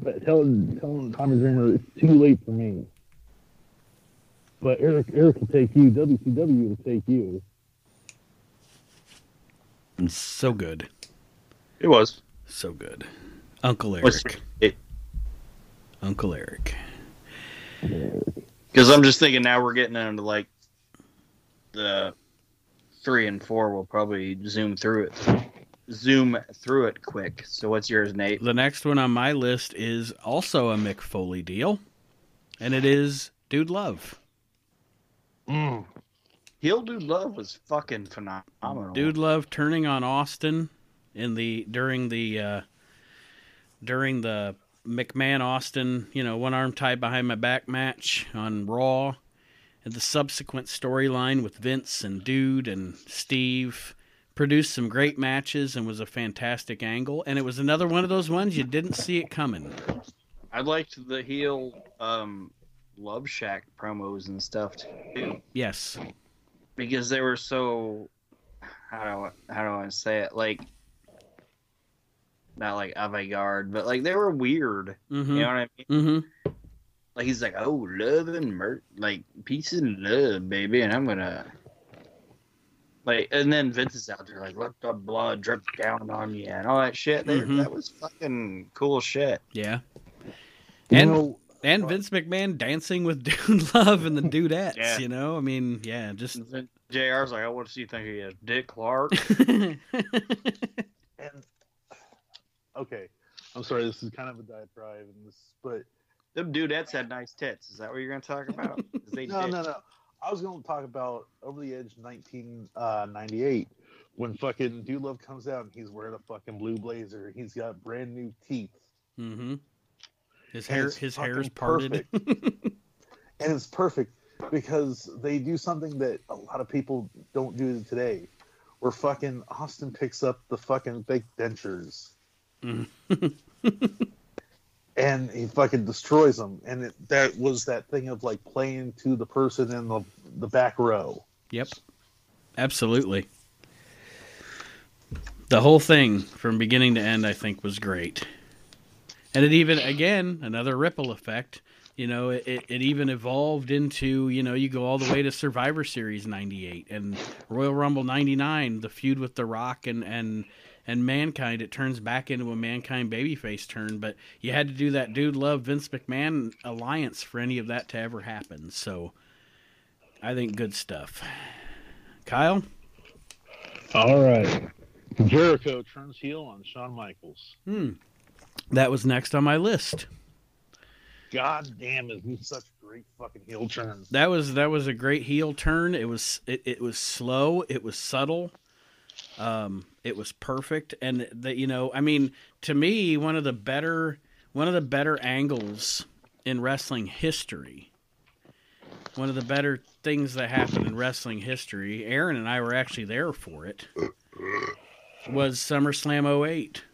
But telling Tommy Dreamer it's too late for me. But Eric will take you. WCW will take you. It's so good. It was. So good. Uncle Eric. Uncle Eric. Because I'm just thinking now we're getting into like the 3 and 4. We'll probably zoom through it quick. So what's yours, Nate? The next one on my list is also a Mick Foley deal, and it is Dude Love. Mm. Heel Dude Love was fucking phenomenal. Dude Love turning on Austin during the McMahon Austin, you know, one arm tied behind my back match on Raw, and the subsequent storyline with Vince and Dude and Steve produced some great matches and was a fantastic angle. And it was another one of those ones you didn't see it coming. I liked the heel Love Shack promos and stuff too. Yes, because they were so how do I say it, like, not like avant-garde, but like they were weird. Mm-hmm. You know what I mean? Mm-hmm. Like he's like, oh, love and like peace and love, baby, and I'm gonna like, and then Vince is out there like, let the blood drip down on you and all that shit. Mm-hmm. That was fucking cool shit. Yeah, and Vince McMahon dancing with Dude Love and the Dudettes, yeah. You know? I mean, yeah, just... JR's like, oh, what does he think he is? Dick Clark? Okay, I'm sorry, this is kind of a diatribe, but... Them Dudettes had nice tits. Is that what you're going to talk about? No. I was going to talk about Over the Edge 1998, when fucking Dude Love comes out and he's wearing a fucking blue blazer. He's got brand new teeth. Mm-hmm. His hair is parted. And it's perfect because they do something that a lot of people don't do today, where fucking Austin picks up the fucking fake dentures And he fucking destroys him. And that was that thing of like playing to the person in the back row. Yep. Absolutely. The whole thing from beginning to end, I think, was great. And it even, again, another ripple effect. You know, it even evolved into, you know, you go all the way to Survivor Series 98 and Royal Rumble 99, the feud with The Rock and Mankind. It turns back into a Mankind babyface turn, but you had to do that Dude Love Vince McMahon alliance for any of that to ever happen. So I think good stuff. Kyle? All right. Jericho turns heel on Shawn Michaels. That was next on my list. God damn, it was such a great fucking heel turn. That was a great heel turn. It was slow, it was subtle. It was perfect, and that, you know, I mean, to me, one of the better angles in wrestling history. One of the better things that happened in wrestling history. Aaron and I were actually there for it. Was SummerSlam 08.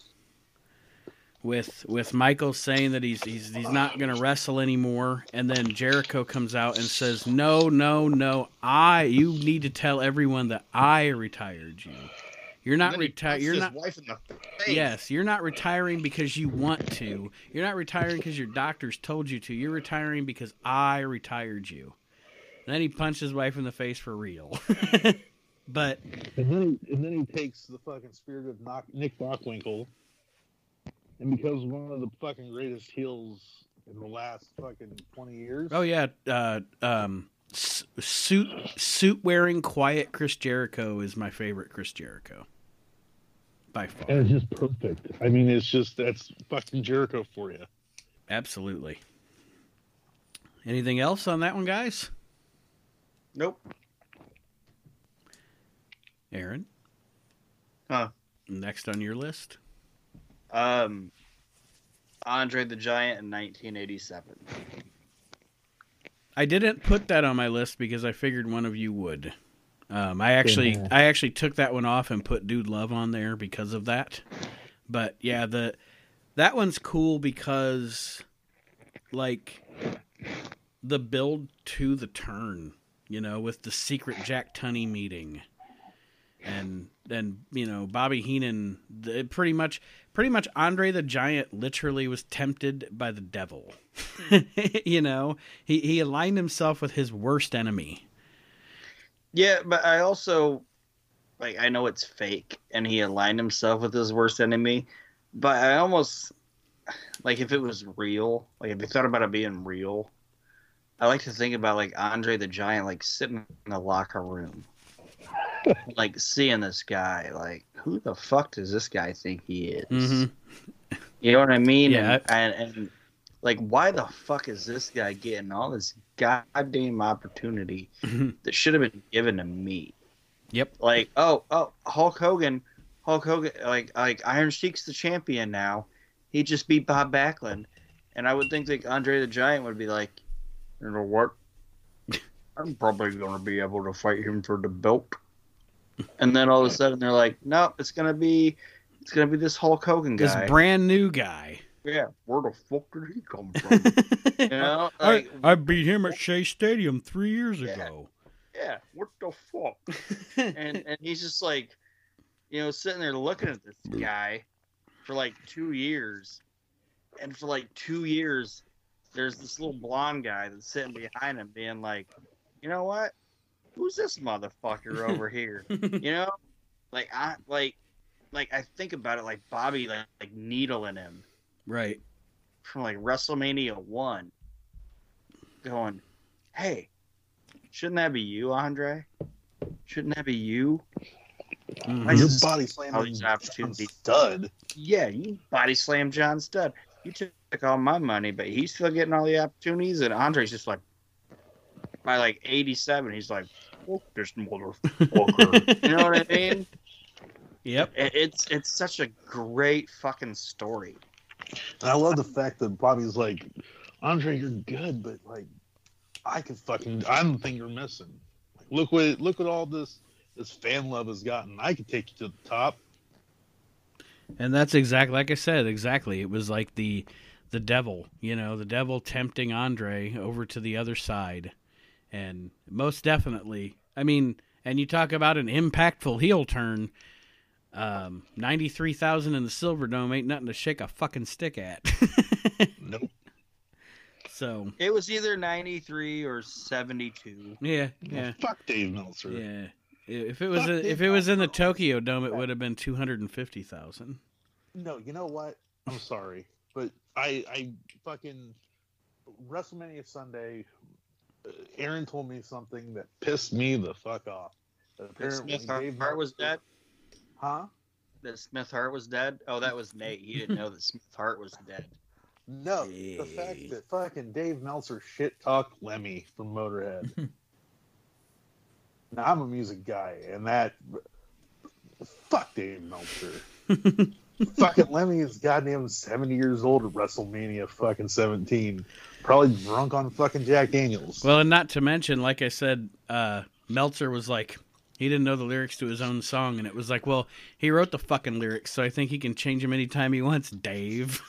With Michaels saying that he's not going to wrestle anymore, and then Jericho comes out and says, "No, you need to tell everyone that I retired you. You're not retired. You're not. Wife in the face. Yes, you're not retiring because you want to. You're not retiring because your doctors told you to. You're retiring because I retired you." And then he punched his wife in the face for real. But and then he takes the fucking spirit of Nick Bockwinkel. And becomes one of the fucking greatest heels in the last fucking 20 years. Oh, yeah. Suit-wearing, quiet Chris Jericho is my favorite Chris Jericho. By far. And it's just perfect. I mean, it's just, that's fucking Jericho for you. Absolutely. Anything else on that one, guys? Nope. Aaron? Huh? Next on your list? Andre the Giant in 1987. I didn't put that on my list because I figured one of you would. I actually took that one off and put Dude Love on there because of that. But yeah, that one's cool because, like, the build to the turn, you know, with the secret Jack Tunney meeting. And you know, Bobby Heenan, pretty much Andre the Giant literally was tempted by the devil. You know, he aligned himself with his worst enemy. Yeah, but I also, like, I know it's fake and he aligned himself with his worst enemy, but I almost, like, if it was real, like, if you thought about it being real, I like to think about, like, Andre the Giant, like, sitting in a locker room. Like, seeing this guy, like, who the fuck does this guy think he is? Mm-hmm. You know what I mean? Yeah. And like, why the fuck is this guy getting all this goddamn opportunity that should have been given to me? Yep. Like, oh, Hulk Hogan, like Iron Sheik's the champion now. He just beat Bob Backlund, and I would think that Andre the Giant would be like, you know what? I'm probably gonna be able to fight him for the belt. And then all of a sudden they're like, "No, it's gonna be this Hulk Hogan guy, this brand new guy." Yeah, where the fuck did he come from? You know, like, I beat him at Shea Stadium 3 years ago. Yeah, what the fuck? and he's just like, you know, sitting there looking at this guy for like 2 years, and for like 2 years, there's this little blonde guy that's sitting behind him, being like, "You know what? Who's this motherfucker over here?" You know, like, I think about it, like Bobby, like needling him, right, from like WrestleMania 1, going, "Hey, shouldn't that be you, Andre? Shouldn't that be you? Mm-hmm. Your body slam John Studd. Yeah, you body slam John Studd. You took all my money, but he's still getting all the opportunities." And Andre's just like, by like 87, he's like, "Fuck this motherfucker." You know what I mean? Yep. It's such a great fucking story. And I love the fact that Bobby's like, "Andre, you're good, but like, I'm the thing you're missing. Like, look what all this fan love has gotten. I could take you to the top." And that's exactly, like I said, exactly. It was like the devil, you know, the devil tempting Andre over to the other side. And most definitely, I mean, and you talk about an impactful heel turn, 93,000 in the Silverdome ain't nothing to shake a fucking stick at. Nope. So it was either 93 or 72. Yeah, yeah. Well, fuck Dave Meltzer. Yeah. If it was in the Tokyo Dome, it would have been 250,000. No, you know what? I'm sorry, but I fucking WrestleMania Sunday. Aaron told me something that pissed me the fuck off. Apparently, Dave Hart was dead. Huh? That Smith Hart was dead? Oh, that was Nate. He didn't know that Smith Hart was dead. No, the fact that fucking Dave Meltzer shit-talked Lemmy from Motorhead. Now, I'm a music guy, and that... Fuck Dave Meltzer. Fucking Lemmy is goddamn 70 years old at WrestleMania fucking 17. Probably drunk on fucking Jack Daniels. Well, and not to mention, like I said, Meltzer was like... He didn't know the lyrics to his own song, and it was like, well, he wrote the fucking lyrics, so I think he can change them anytime he wants, Dave.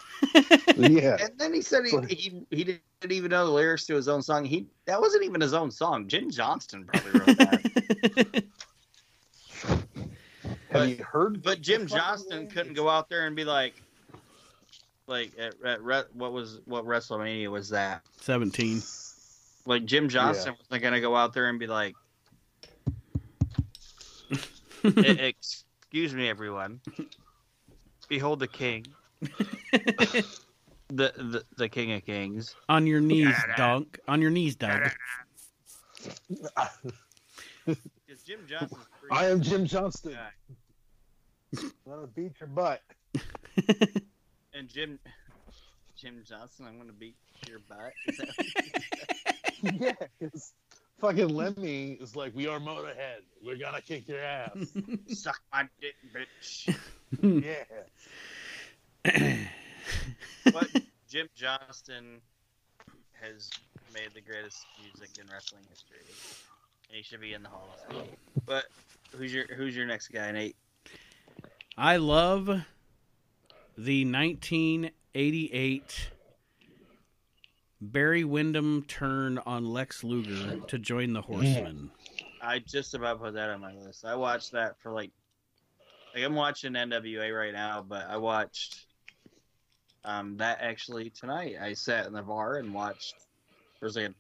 Yeah. And then he said he didn't even know the lyrics to his own song. That wasn't even his own song. Jim Johnston probably wrote that. But Jim Johnston couldn't go out there and be like at what WrestleMania was that? 17. Like Jim Johnston wasn't going to go out there and be like, excuse me, everyone. Behold the king. the king of kings. On your knees, Dunk. On your knees, Doug. Jim Johnston's I am Jim Johnston. I'm gonna beat your butt. And Jim Johnston, I'm gonna beat your butt. Yeah, because fucking Lemmy is like, we are Motorhead. We're gonna kick your ass. Suck my dick, bitch. Yeah. But Jim Johnston has made the greatest music in wrestling history. He should be in the Hall of Fame. But who's your next guy, Nate? I love the 1988 Barry Windham turn on Lex Luger to join the Horsemen. I just about put that on my list. I watched that for like I'm watching NWA right now, but I watched that actually tonight. I sat in the bar and watched. There's like a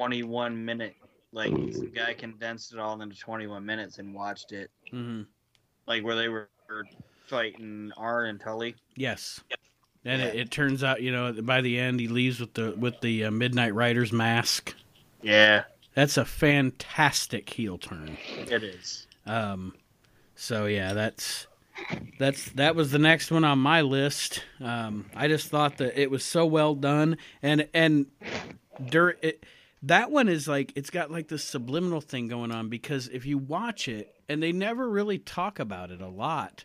21-minute like some guy condensed it all into 21 minutes and watched it. Mm-hmm. Like where they were fighting Arn and Tully. Yes. Yep. And it turns out, you know, by the end he leaves with the Midnight Rider's mask. Yeah, that's a fantastic heel turn. It is. So yeah, that was the next one on my list. I just thought that it was so well done, and that one is like it's got like this subliminal thing going on because if you watch it, and they never really talk about it a lot.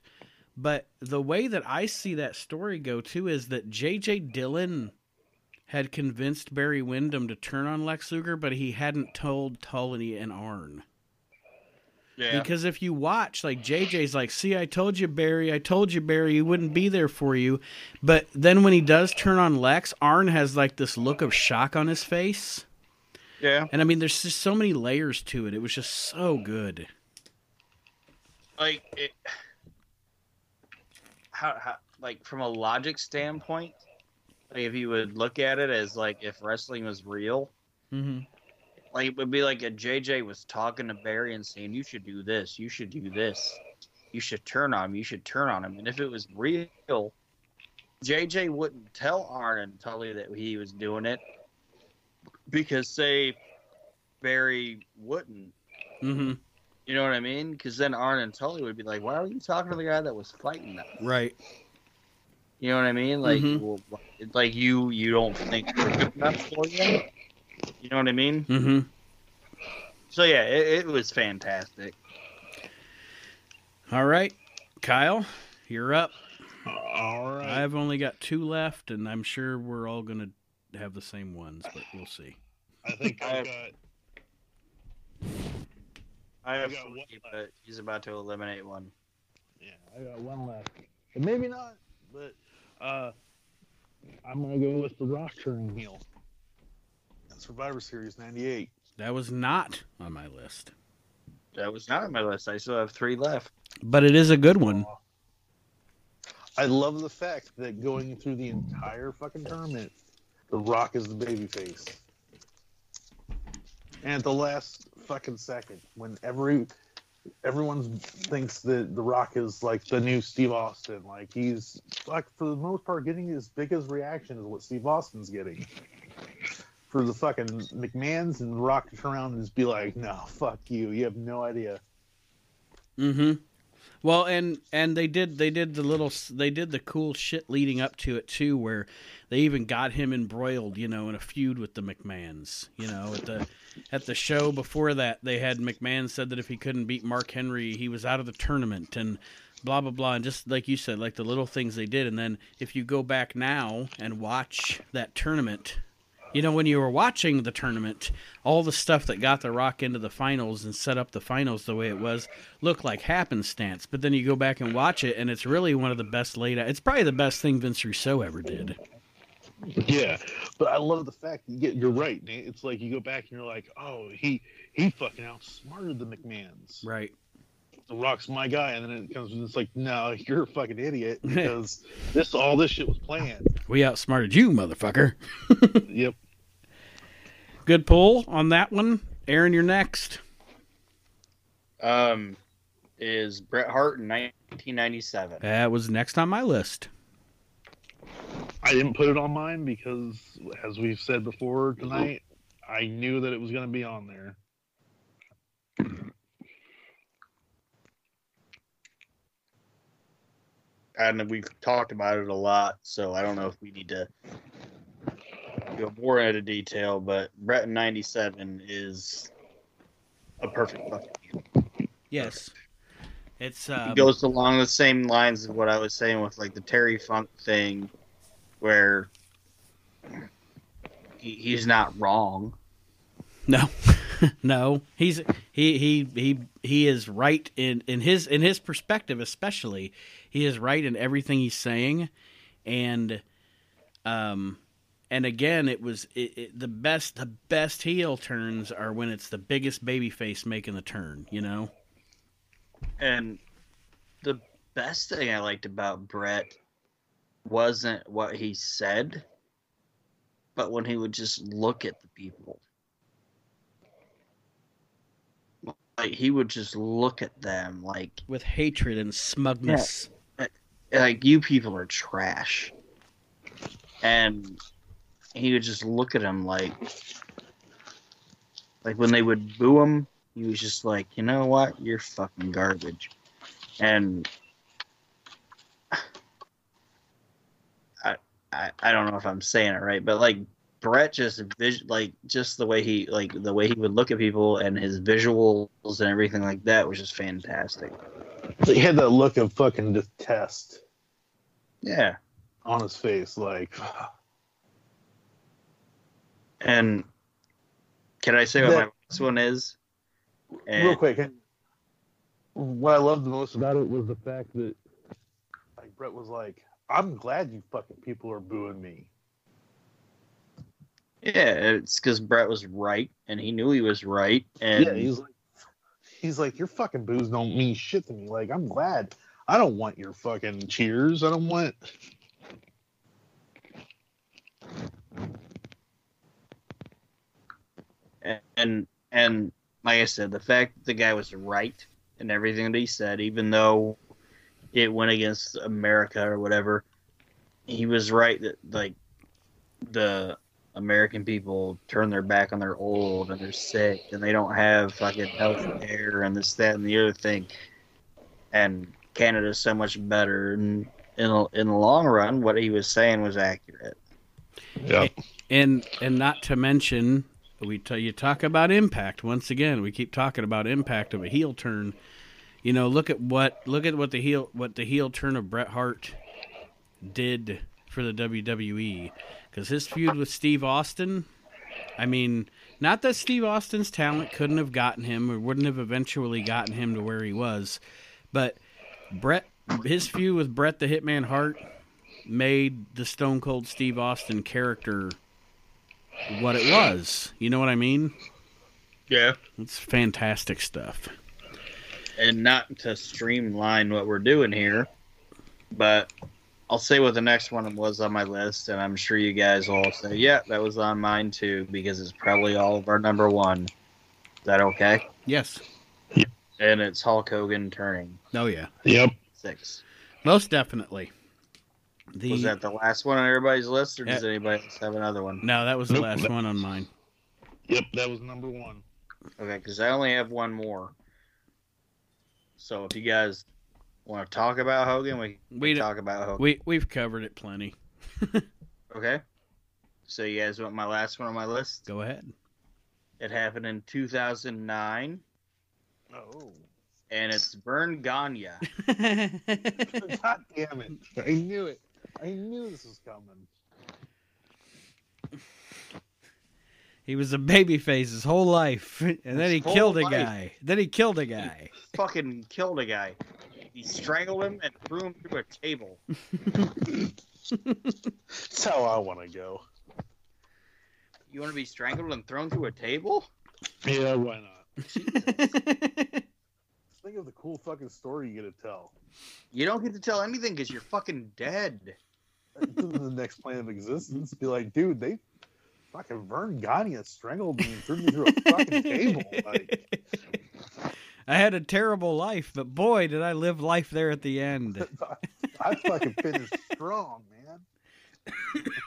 But the way that I see that story go, too, is that J.J. Dillon had convinced Barry Windham to turn on Lex Luger, but he hadn't told Tully and Arn. Yeah. Because if you watch, like, J.J.'s like, see, I told you, Barry, he wouldn't be there for you. But then when he does turn on Lex, Arn has, like, this look of shock on his face. Yeah. And, I mean, there's just so many layers to it. It was just so good. Like, it... How, like from a logic standpoint, like if you would look at it as like if wrestling was real, mm-hmm. like it would be like a JJ was talking to Barry and saying, you should do this, you should turn on him. And if it was real, JJ wouldn't tell Arn and Tully that he was doing it because say Barry wouldn't. Mm-hmm. You know what I mean? Because then Arn and Tully would be like, why are you talking to the guy that was fighting that? Right. You know what I mean? Like, mm-hmm. well, like you don't think we're good enough for you? You know what I mean? Mm-hmm. So, yeah, it was fantastic. All right. Kyle, you're up. All right. I've only got two left, and I'm sure we're all going to have the same ones, but we'll see. I think I've got... I have three, but he's about to eliminate one. Yeah, I got one left. And maybe not, but I'm going to go with The Rock turning heel. Survivor Series 98. That was not on my list. That was not on my list. I still have 3 left. But it is a good one. I love the fact that going through the entire fucking tournament, The Rock is the babyface. And at the last fucking second, when everyone thinks that The Rock is like the new Steve Austin, like he's like for the most part getting as big as reaction as what Steve Austin's getting. For the fucking McMahons and The Rock to turn around and just be like, no, fuck you. You have no idea. Mm-hmm. Well, and they did the cool shit leading up to it too, where they even got him embroiled, you know, in a feud with the McMahons. You know, at the show before that, they had McMahon said that if he couldn't beat Mark Henry, he was out of the tournament and blah blah blah. And just like you said, like the little things they did. And then if you go back now and watch that tournament, you know, when you were watching the tournament, all the stuff that got The Rock into the finals and set up the finals the way it was looked like happenstance. But then you go back and watch it, and it's really one of the best laid out. It's probably the best thing Vince Russo ever did. Yeah, but I love the fact that you're right, Nate. It's like you go back and you're like, oh, he fucking outsmarted the McMahons. Right. The Rock's my guy, and then it comes and it's like, no, you're a fucking idiot because all this shit was planned. We outsmarted you, motherfucker. Yep. Good pull on that one. Aaron, you're next. Is Bret Hart in 1997. That was next on my list. I didn't put it on mine because, as we've said before tonight, I knew that it was going to be on there. And we've talked about it a lot, so I don't know if we need to go more into detail, but Bret in 97 is a perfect fucking. Yes. It's it goes along the same lines of what I was saying with like the Terry Funk thing, where he's not wrong. No. No. He is right in his perspective especially. He is right in everything he's saying, and again, it was the best heel turns are when it's the biggest babyface making the turn, you know. And the best thing I liked about Bret wasn't what he said, but when he would just look at the people. Like he would just look at them like with hatred and smugness. Yeah, like you people are trash. And he would just look at him like when they would boo him, he was just like, you know what? You're fucking garbage. And I don't know if I'm saying it right, but like Bret just the way he would look at people and his visuals and everything like that was just fantastic. He had that look of fucking detest. Yeah. On his face, like. And can I say what my last one is? And real quick, what I loved the most about it was the fact that like Bret was like, I'm glad you fucking people are booing me. Yeah, it's because Bret was right, and he knew he was right. And yeah, he's like, your fucking boos don't mean shit to me. Like, I'm glad. I don't want your fucking cheers. I don't want... And like I said, the fact that the guy was right in everything that he said, even though it went against America or whatever, he was right that like the American people turn their back on their old and they're sick and they don't have fucking health care and this, that, and the other thing. And Canada's so much better. And in the long run, what he was saying was accurate. Yeah, and not to mention. You talk about impact once again. We keep talking about impact of a heel turn. You know, look at what the heel turn of Bret Hart did for the WWE, because his feud with Steve Austin. I mean, not that Steve Austin's talent couldn't have gotten him or wouldn't have eventually gotten him to where he was, but Bret his feud with Bret the Hitman Hart made the Stone Cold Steve Austin character what it was. You know what I mean? Yeah. It's fantastic stuff. And not to streamline what we're doing here, but I'll say what the next one was on my list, and I'm sure you guys will say, yeah, that was on mine too, because it's probably all of our number one. Is that okay? Yes. And it's Hulk Hogan turning. Oh, yeah. Yep. 6. Most definitely. Was that the last one on everybody's list, or does anybody else have another one? No, that was the last one on mine. Yep, that was number one. Okay, because I only have one more. So if you guys want to talk about Hogan, we can talk about Hogan. We've covered it plenty. Okay. So you guys want my last one on my list? Go ahead. It happened in 2009. Oh. And it's Vern Gagne. God damn it. I knew it. I knew this was coming. He was a babyface his whole life. And then he killed a guy. He fucking killed a guy. He strangled him and threw him through a table. That's how I want to go. You want to be strangled and thrown through a table? Yeah, why not? Jesus. Think of the cool fucking story you get to tell. You don't get to tell anything because you're fucking dead. The next plane of existence. Be like, dude, they fucking Vern Gagne strangled me and threw me through a fucking table. Like, I had a terrible life, but boy, did I live life there at the end. I fucking finished strong, man.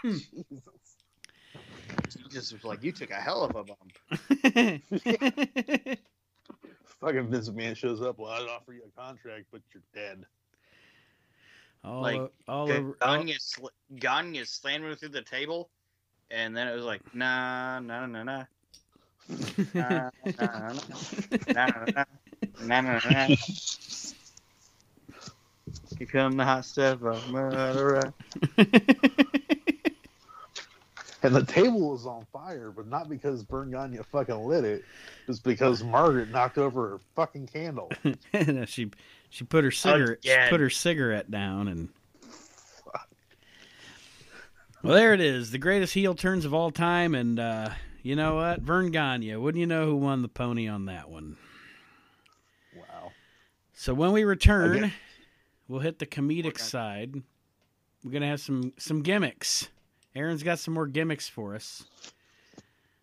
Jesus. Jesus was like, you took a hell of a bump. Yeah. Fucking Vince McMahon shows up. Well, I'd offer you a contract, but you're dead. Gagne slammed him through the table, and then it was like, nah. Here come the hot stuff of murder. And the table was on fire, but not because Vern Gagne fucking lit it. It's because Margaret knocked over her fucking candle. she put her cigarette down and. Fuck. Well, there it is, the greatest heel turns of all time, and you know what, Vern Gagne. Wouldn't you know who won the pony on that one? Wow. So when we return, we'll hit the comedic side. We're gonna have some gimmicks. Aaron's got some more gimmicks for us.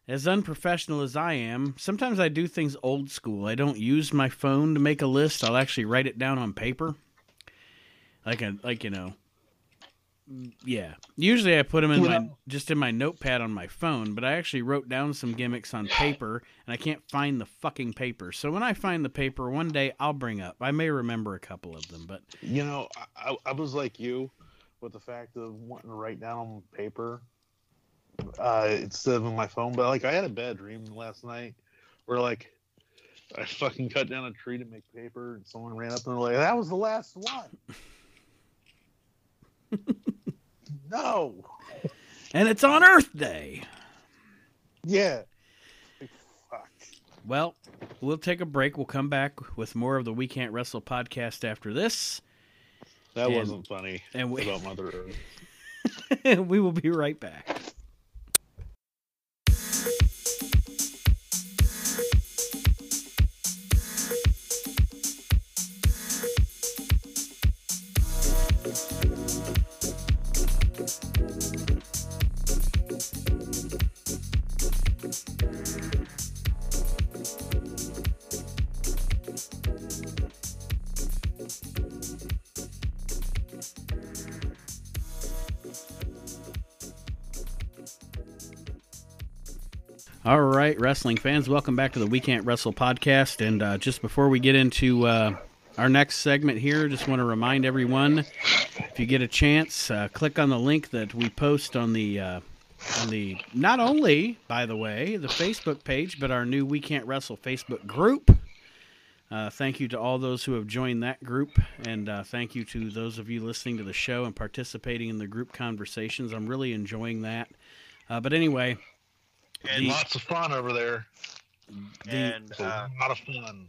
As unprofessional as I am, sometimes I do things old school. I don't use my phone to make a list. I'll actually write it down on paper. Usually I put them in my notepad on my phone, but I actually wrote down some gimmicks on paper, and I can't find the fucking paper. So when I find the paper, one day I'll bring up. I may remember a couple of them, but... You know, I was like you. With the fact of wanting to write down on paper instead of on my phone, but like I had a bad dream last night where like I fucking cut down a tree to make paper, and someone ran up and they're like, "That was the last one." No, and it's on Earth Day. Yeah. Fuck. Well, we'll take a break. We'll come back with more of the We Can't Wrestle podcast after this. That wasn't funny about Mother Earth. We will be right back. All right, wrestling fans, welcome back to the We Can't Wrestle podcast. And just before we get into our next segment here, just want to remind everyone, if you get a chance, click on the link that we post on the not only, by the way, the Facebook page, but our new We Can't Wrestle Facebook group. Thank you to all those who have joined that group, and thank you to those of you listening to the show and participating in the group conversations. I'm really enjoying that. But anyway... And lots of fun over there. And a lot of fun.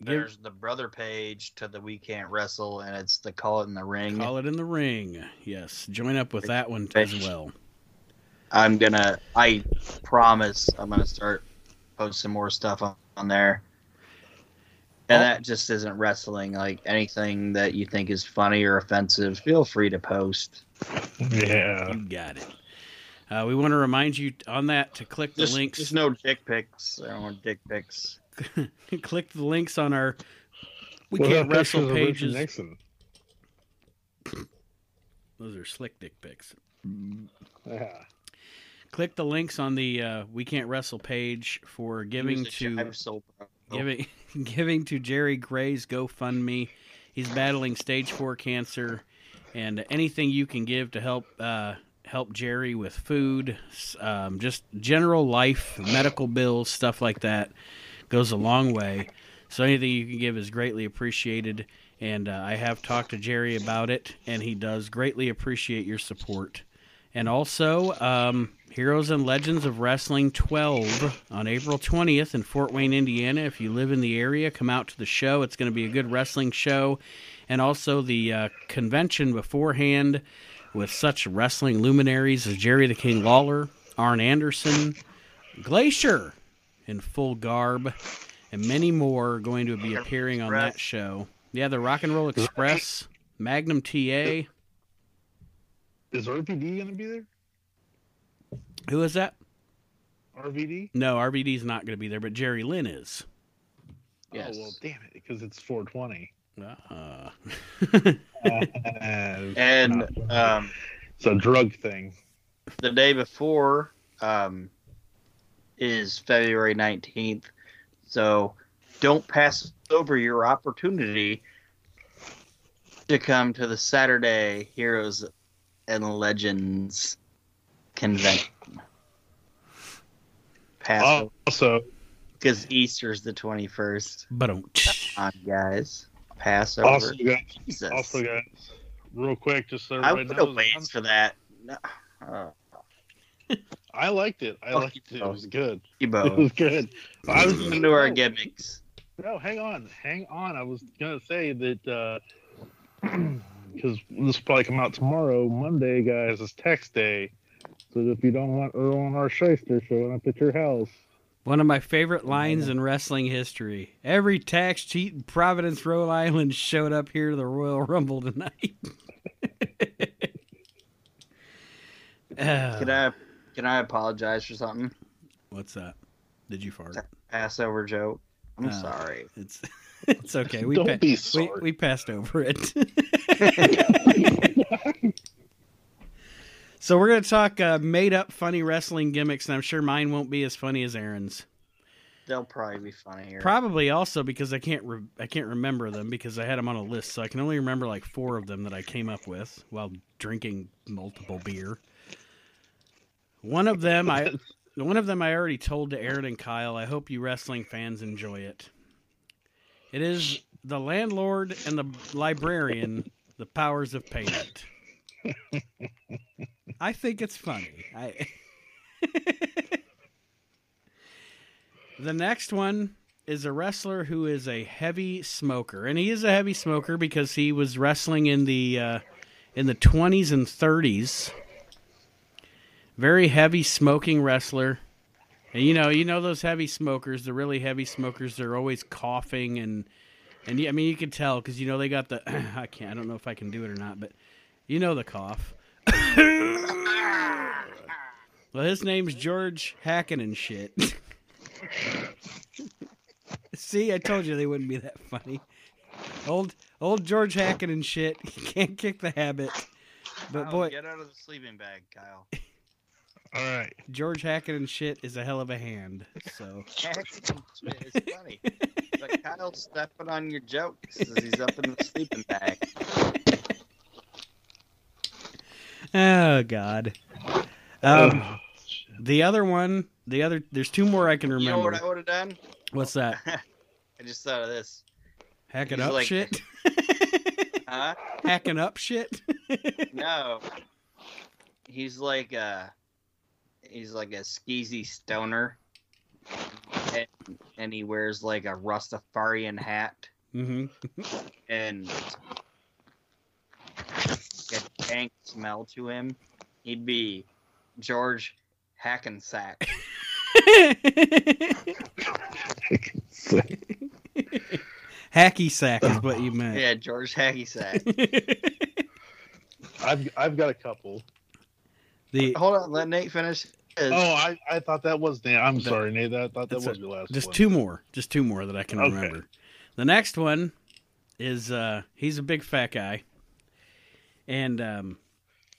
There's the brother page to the We Can't Wrestle, and it's the Call It in the Ring. Call It in the Ring. Yes. Join up with that one as well. I promise I'm going to start posting more stuff on there. And that just isn't wrestling. Like, anything that you think is funny or offensive, feel free to post. Yeah. You got it. We want to remind you on that to click the links. There's no dick pics. I don't want dick pics. Click the links on our We Can't Wrestle pages. Those are slick dick pics. Yeah. Click the links on the We Can't Wrestle page for giving to Jerry Gray's GoFundMe. He's battling stage 4 cancer, and anything you can give to help Jerry with food, just general life, medical bills, stuff like that goes a long way. So anything you can give is greatly appreciated, and I have talked to Jerry about it, and he does greatly appreciate your support. And also, Heroes and Legends of Wrestling 12 on April 20th in Fort Wayne, Indiana. If you live in the area, come out to the show. It's going to be a good wrestling show. And also the convention beforehand with such wrestling luminaries as Jerry the King Lawler, Arn Anderson, Glacier in full garb, and many more are going to be appearing on that show. Yeah, the Rock and Roll Express, Magnum TA. Is RVD going to be there? Who is that? RVD? No, RVD's not going to be there, but Jerry Lynn is. Yes. Oh, well, damn it, because it's 420. It's a drug thing. The day before is February 19th, so don't pass over your opportunity to come to the Saturday Heroes and Legends convention. Passover, because Easter's the 21st. But on, guys, Passover. Also, guys, real quick, just so everybody knows, I would have waited for that. I liked it. I liked it. It was good. It was good. I was into our gimmicks. No, hang on. I was gonna say that. Because this will probably come out tomorrow. Monday, guys, is tax day. So if you don't want Earl and R. Shyster showing up at your house. One of my favorite lines in wrestling history. Every tax cheat in Providence, Rhode Island showed up here to the Royal Rumble tonight. Can I apologize for something? What's that? Did you fart? Passover joke. I'm sorry. It's okay. We passed over it. So we're going to talk made-up funny wrestling gimmicks, and I'm sure mine won't be as funny as Aaron's. They'll probably be funnier. Probably also because I can't remember them because I had them on a list, so I can only remember like 4 of them that I came up with while drinking multiple beer. One of them I already told to Aaron and Kyle. I hope you wrestling fans enjoy it. It is the landlord and the librarian, the powers of payment. I think it's funny. The next one is a wrestler who is a heavy smoker, and he is a heavy smoker because he was wrestling in the 20s and 30s. Very heavy smoking wrestler. And you know those heavy smokers, the really heavy smokers, they're always coughing and I mean you can tell because they got the I don't know if I can do it or not, but the cough. Well, his name's George Hacking and shit. See, I told you they wouldn't be that funny. Old George Hacking and shit. He can't kick the habit. But boy, get out of the sleeping bag, Kyle. All right. George Hacking and shit is a hell of a hand. So it's funny. But Kyle's stepping on your jokes as he's up in the sleeping bag. Oh God! There's 2 more I can remember. You know what I would have done? What's that? I just thought of this. Hacking up shit. Huh? Hacking up shit. No, he's like a skeezy stoner, head, and he wears like a Rastafarian hat. Mm-hmm. And a dank smell to him. He'd be George Hackensack. Hacky sack is what you meant. Yeah, George Hacky sack. I've got a couple. Hold on, let Nate finish. I thought that was Nate. I'm sorry, Nate. I thought that was your last one. Just two more that I can remember. The next one is he's a big fat guy, and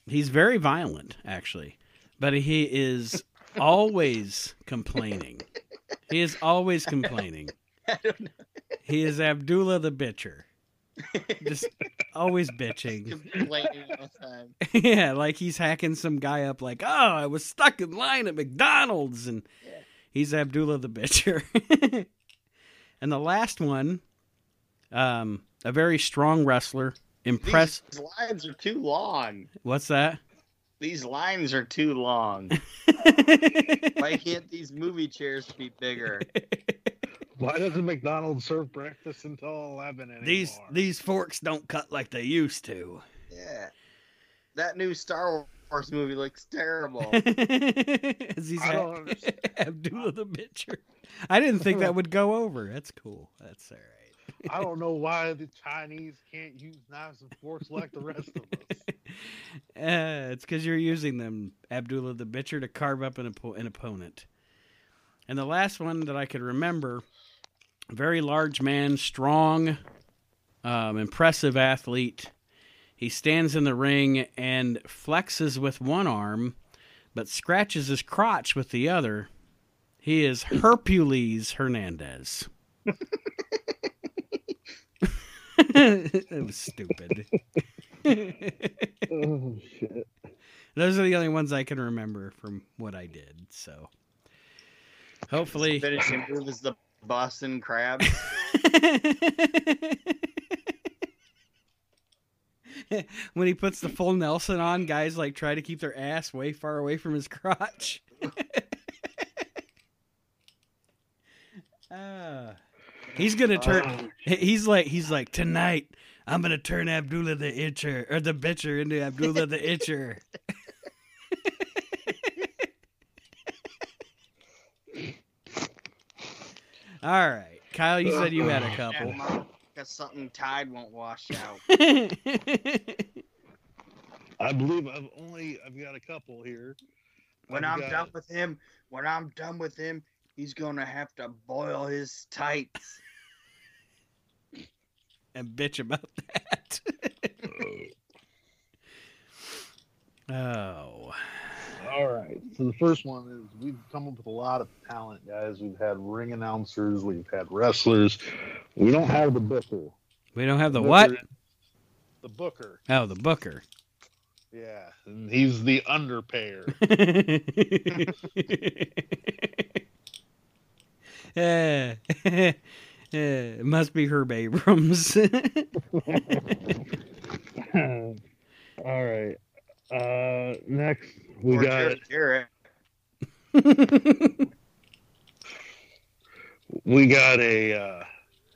he's very violent, actually. But he is always complaining. He is always complaining. I don't know. He is Abdullah the Bitcher. Just always bitching. Just complaining all the time. Yeah, like he's hacking some guy up like, oh, I was stuck in line at McDonald's. And he's Abdullah the Bitcher. And the last one, a very strong wrestler. These lines are too long. What's that? These lines are too long. Why can't these movie chairs be bigger? Why doesn't McDonald's serve breakfast until 11 anymore? These forks don't cut like they used to. Yeah. That new Star Wars movie looks terrible. I don't understand. Abdullah the Bitcher. I didn't think that would go over. That's cool. That's all right. I don't know why the Chinese can't use knives and forks like the rest of us. It's because you're using them, Abdullah the Bitcher, to carve up an opponent. And the last one that I could remember, very large man, strong, impressive athlete. He stands in the ring and flexes with one arm, but scratches his crotch with the other. He is Hercules Hernandez. It was stupid. Oh, shit. Those are the only ones I can remember from what I did, so... Hopefully, finishing move is the Boston Crab. When he puts the full Nelson on, guys like try to keep their ass way far away from his crotch. He's gonna turn. He's like tonight. I'm gonna turn Abdullah the Itcher or the Bitcher into Abdullah the Itcher. All right, Kyle, you said you had a couple. Because something Tide won't wash out. I believe I've got a couple here. When I'm done with him, he's gonna have to boil his tights and bitch about that. Oh. All right, so the first one is we've come up with a lot of talent, guys. We've had ring announcers. We've had wrestlers. We don't have the booker. We don't have the what? The booker. Oh, the booker. Yeah, and he's the underpayer. It must be Herb Abrams. All right. Next we got we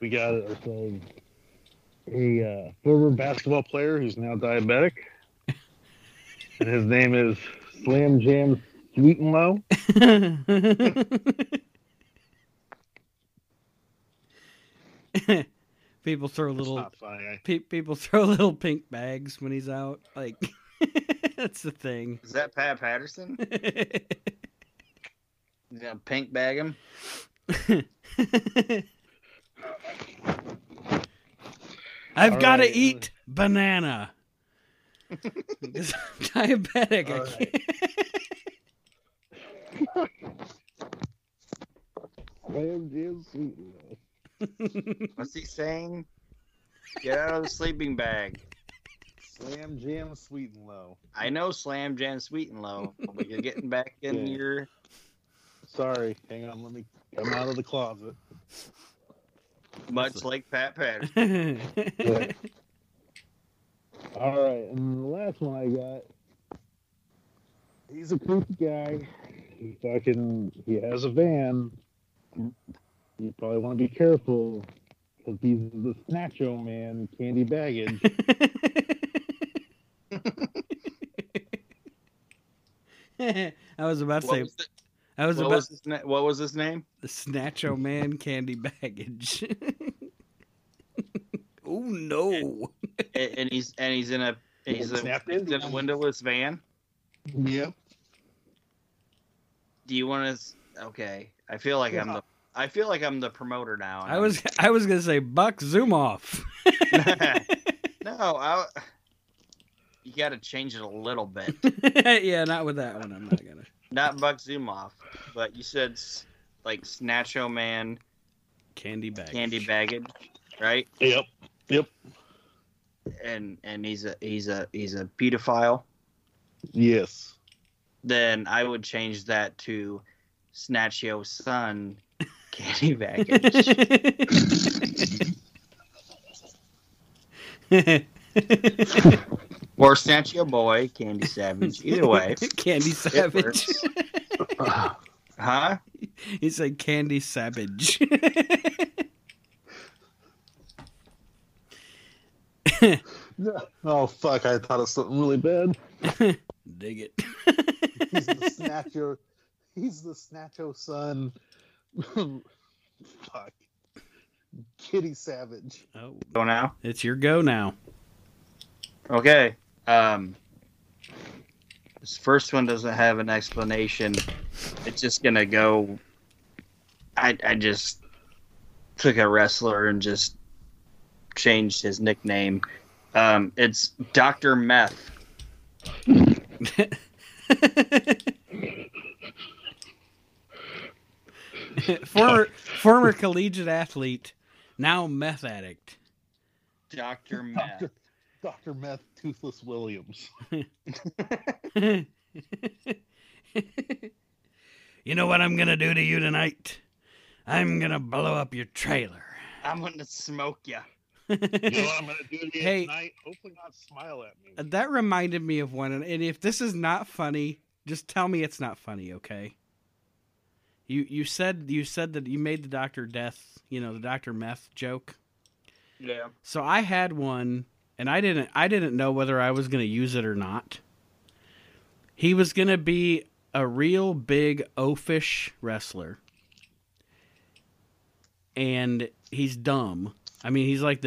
got a former basketball player who's now diabetic, and his name is Slam Jam Sweet and Low. People throw little pink bags when he's out, like. That's the thing. Is that Pat Patterson? You gonna pink bag him? I've got to eat banana. Because I'm diabetic. All right. What's he saying? Get out of the sleeping bag. Slam Jam Sweet and Low. I know Slam Jam Sweet and Low, but you're getting back in your... Sorry, hang on, let me come out of the closet. Much like Pat Patterson. Yeah. All right, and the last one I got, he's a creepy guy. He has a van, You probably want to be careful because he's the Snacho Man, Candy Baggage. I was about to say. What was his name? The Snacho Man, Candy Baggage. Oh no! And he's in a window with his van. Yep. Do you want to? Okay, I feel like I'm the promoter now. I was gonna say Buck Zumoff. You got to change it a little bit. Yeah, not with that one. I'm not gonna. Not Buck Zumoff, but you said like Snacho Man, Candy Baggage, right? Yep. And he's a pedophile. Yes. Then I would change that to Snacho Son, Candy Baggage. Or snatch your boy, Candy Savage. Either way. Candy Savage. Huh? He's like Candy Savage. Oh, fuck. I thought of something really bad. Dig it. He's the Snacho Son. Fuck. Kitty Savage. Oh. Go now? It's your go now. Okay. This first one doesn't have an explanation. It's just gonna go. I just took a wrestler and just changed his nickname. It's Dr. Meth. Former collegiate athlete, now meth addict. Dr. Meth. Dr. Meth Toothless Williams. You know what I'm going to do to you tonight? I'm going to blow up your trailer. I'm going to smoke you. You know what I'm going to do to you tonight? Hopefully not smile at me. That reminded me of one. And if this is not funny, just tell me it's not funny, okay? You said that you made the Dr. Death, the Dr. Meth joke. Yeah. So I had one. And I didn't know whether I was going to use it or not. He was going to be a real big oafish wrestler. And he's dumb. I mean, he's like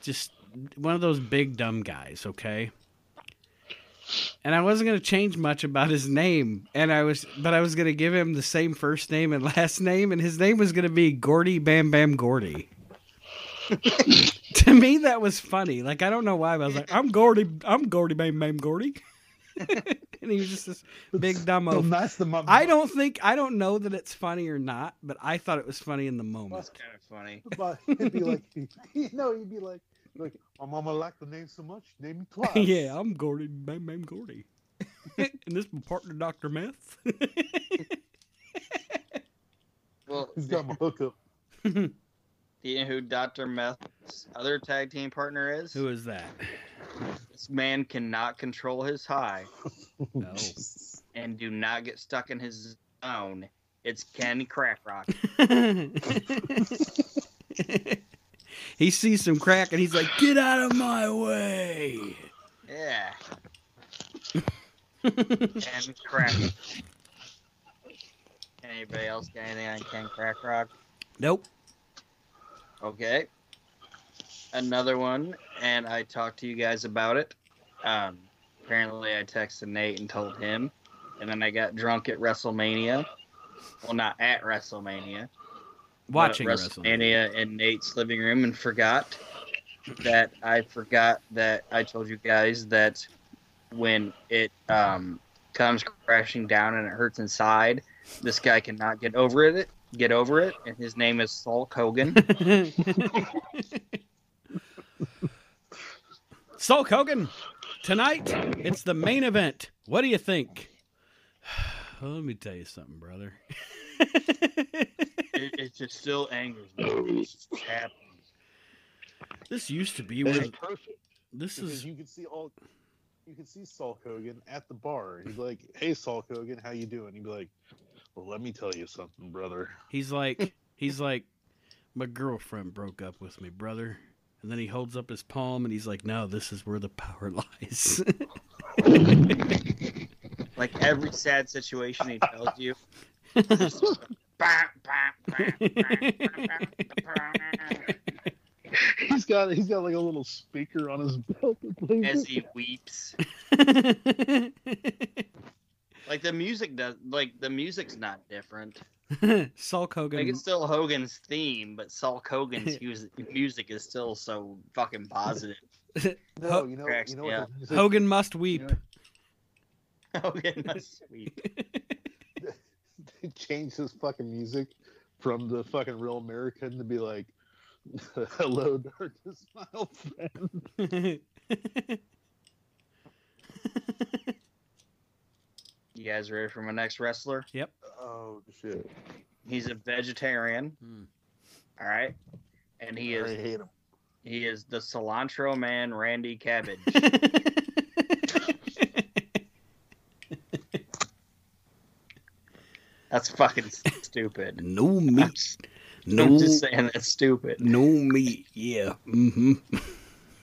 just one of those big dumb guys, okay? And I wasn't going to change much about his name, but I was going to give him the same first name and last name, and his name was going to be Gordy Bam Bam Gordy. To me, that was funny. Like, I don't know why, but I was like, I'm Gordy, Bam Bam Gordy. And he was just this big dumb oaf. I don't know that it's funny or not, but I thought it was funny in the moment. That's kind of funny. But he'd be like, he'd be like, my mama liked the name so much, name me twice. Yeah, I'm Gordy, Bam Bam Gordy. And this is my partner, Dr. Meth. Well, he's got my hookup. Do you know who Dr. Meth's other tag team partner is? Who is that? This man cannot control his high. No. And do not get stuck in his zone. It's Ken Crack Rock. He sees some crack and he's like, get out of my way. Yeah. Ken Crack. Anybody else got anything on Ken Crack Rock? Nope. Okay, another one, and I talked to you guys about it. Apparently, I texted Nate and told him, and then I got drunk at WrestleMania. Well, not at WrestleMania. Watching WrestleMania in Nate's living room and forgot that I told you guys that when it comes crashing down and it hurts inside, this guy cannot get over it. And his name is Hulk Hogan. Hulk Hogan, tonight it's the main event. What do you think? Well, let me tell you something, brother. It just still angers me. It's just happening. This used to be where this is. You could see Hulk Hogan at the bar. He's like, "Hey, Hulk Hogan, how you doing?" He'd be like, Well, let me tell you something, brother. He's like, my girlfriend broke up with me, brother. And then he holds up his palm and he's like, no, this is where the power lies. Like every sad situation he tells you. He's got like a little speaker on his belt as he weeps. Like the music's not different. Hulk Hogan. Like it's still Hogan's theme, but Hulk Hogan's music is still so fucking positive. No, you know yeah. What Hogan must weep. You know, Hogan must weep. They changed his fucking music from the fucking Real American to be like, hello, darkness, my old friend. You guys ready for my next wrestler? Yep. Oh, shit. He's a vegetarian. Hmm. All right. And he is... I hate him. He is the cilantro man, Randy Cabbage. That's fucking stupid. No meat. No, I'm just saying that's stupid. No meat, yeah. Mm-hmm.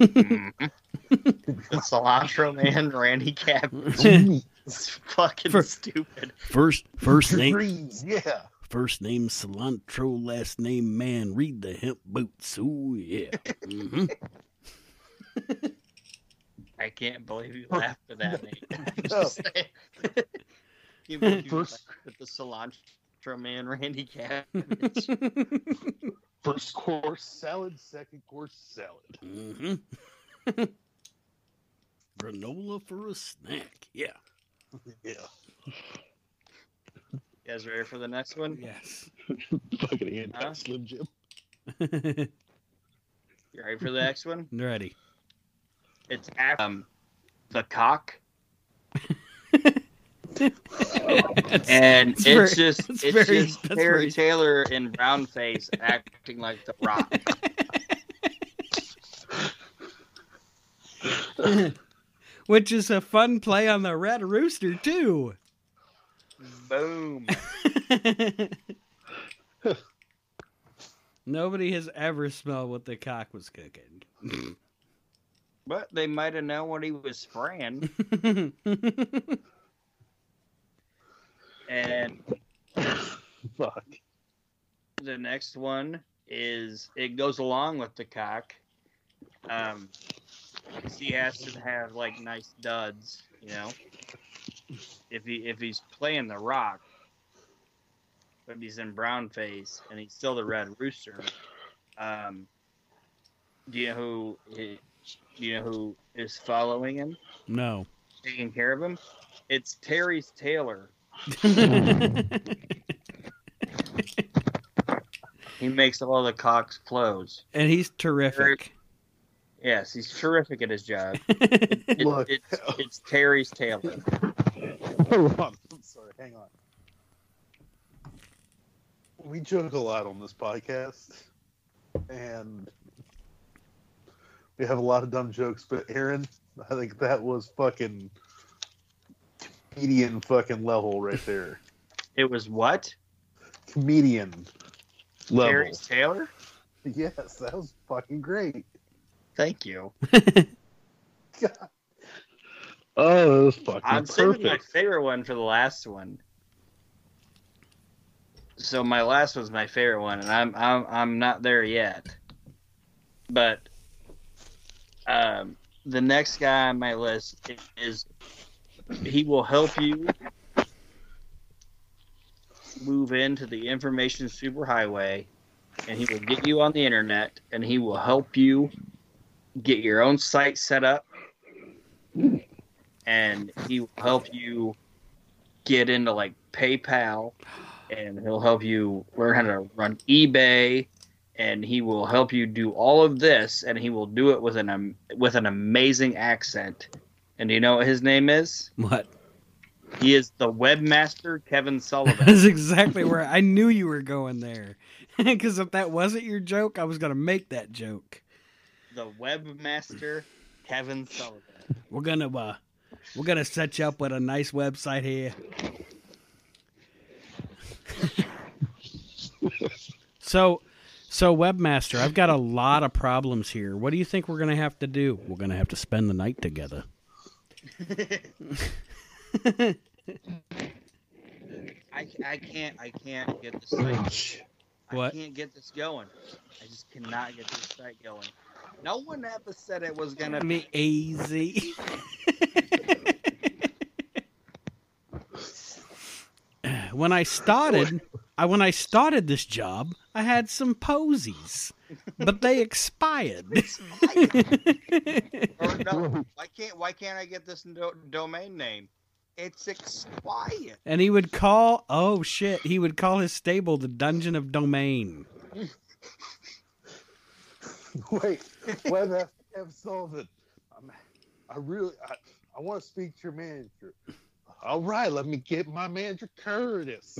Mm-hmm. The cilantro man, Randy Cabbage. It's fucking stupid. First name, yeah. First name cilantro, last name man. Read the hemp boots. Ooh, yeah. Mm-hmm. I can't believe you laughed at that, Nate. I'm just saying. First, with the cilantro man, Randy Cabbage. First course salad, second course salad. Mm-hmm. Granola for a snack. Yeah. Yeah. You guys ready for the next one? Yes. Fucking hand out, Slim Jim. You ready for the next one? I'm ready. It's the cock. And it's just Terry Taylor in brown face acting like The Rock. Which is a fun play on the Red Rooster too. Boom. Nobody has ever smelled what the cock was cooking. But they might have known what he was spraying. And fuck. The next one is, it goes along with the cock. He has to have like nice duds, you know. If he's playing The Rock, but he's in brown face and he's still the Red Rooster. Do you know who is following him? No. Taking care of him? It's Terry Taylor. He makes all the cocks close. And he's terrific. Yes, he's terrific at his job. It's Terry's Taylor. I'm sorry, hang on. We joke a lot on this podcast, and we have a lot of dumb jokes, but Aaron, I think that was fucking comedian fucking level right there. It was what? Comedian level. Terry's Taylor? Yes, that was fucking great. Thank you. God. Oh, that was fucking I'm perfect. Saving my favorite one for the last one. So my last was my favorite one, and I'm not there yet. But the next guy on my list is, he will help you move into the information superhighway, and he will get you on the internet, and he will help you get your own site set up, and he will help you get into like PayPal, and he'll help you learn how to run eBay, and he will help you do all of this, and he will do it with an amazing accent. And do you know what his name is? What? He is the webmaster Kevin Sullivan. That's exactly where I knew you were going there. Because if that wasn't your joke, I was going to make that joke. The webmaster, Kevin Sullivan. We're gonna set you up with a nice website here. So Webmaster, I've got a lot of problems here. What do you think we're going to have to do? We're going to have to spend the night together. I can't get the site. What? I can't get this going. I just cannot get this site going. No one ever said it was going to be easy. When I started this job, I had some posies, but they expired. Or no, why can't I get this domain name? It's expired. And he would call, he would call his stable the Dungeon of Domain. Wait, Web F. Sullivan, I really want to speak to your manager. All right, let me get my manager, Curtis.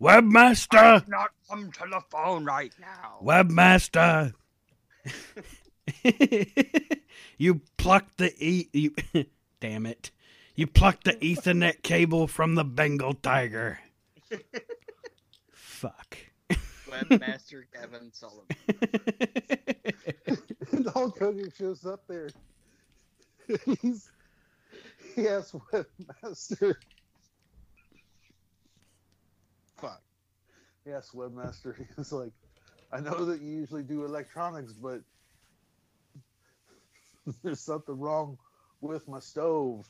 Webmaster! I cannot come to the phone right now. Webmaster! You plucked the damn it! You plucked the Ethernet cable from the Bengal tiger. Fuck. Webmaster Kevin Sullivan. The whole cooking show's up there. He asked Webmaster. Fuck. He asked Webmaster. He was like, I know that you usually do electronics, but there's something wrong with my stove.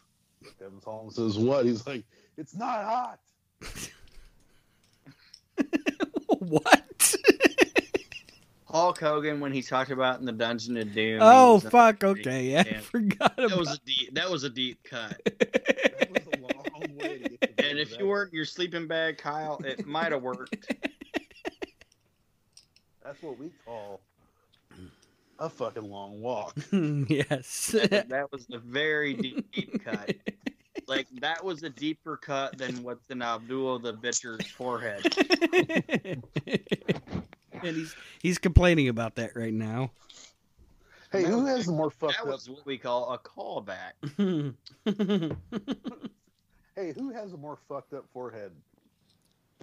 Kevin Holmes says, what? He's like, it's not hot. What? Hulk Hogan, when he talked about in the Dungeon of Doom. Oh, fuck. Okay. Yeah. I forgot about that was a deep cut. That was a long way to get to. And if you weren't in your sleeping bag, Kyle, it might have worked. That's what we call a fucking long walk. Yes. That was a very deep cut. Like, that was a deeper cut than what's in Abdul the Bitcher's forehead. And he's complaining about that right now. Hey, who has the more fucked up? That was what we call a callback. Hey, who has a more fucked up forehead?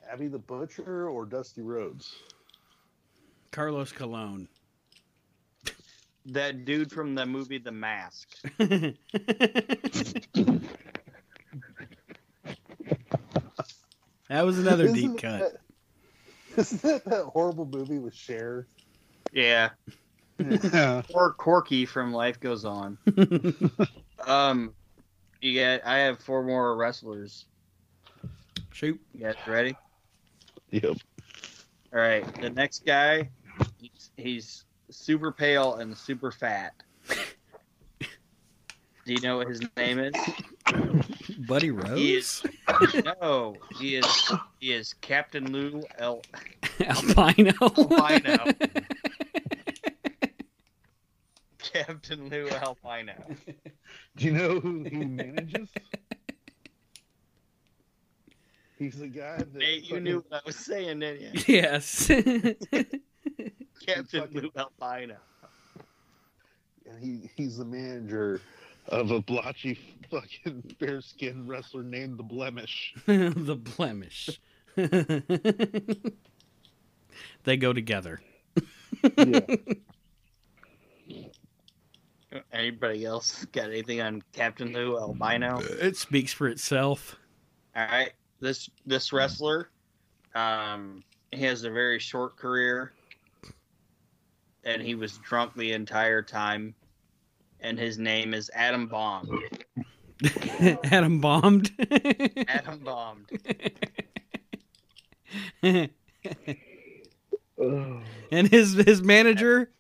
Abby the Butcher or Dusty Rhodes? Carlos Colon. That dude from the movie The Mask. That was another deep cut. Isn't that horrible movie with Cher? Yeah. Yeah. Or Corky from Life Goes On. I have four more wrestlers. Shoot. You guys ready? Yep. All right. The next guy, he's super pale and super fat. Do you know what his name is? Buddy Rose? He is Captain Lou Albino. Captain Lou Albino. Do you know who he manages? He's the guy that... Nate, you knew what I was saying, didn't you? Yes. Captain Lou Albino. And he's the manager of a blotchy fucking bearskin wrestler named The Blemish. The Blemish. They go together. Yeah. Anybody else got anything on Captain Lou Albino? It speaks for itself. All right. This wrestler, he has a very short career, and he was drunk the entire time. And his name is Adam Bomb. Adam Bombed? Adam Bombed. And his manager,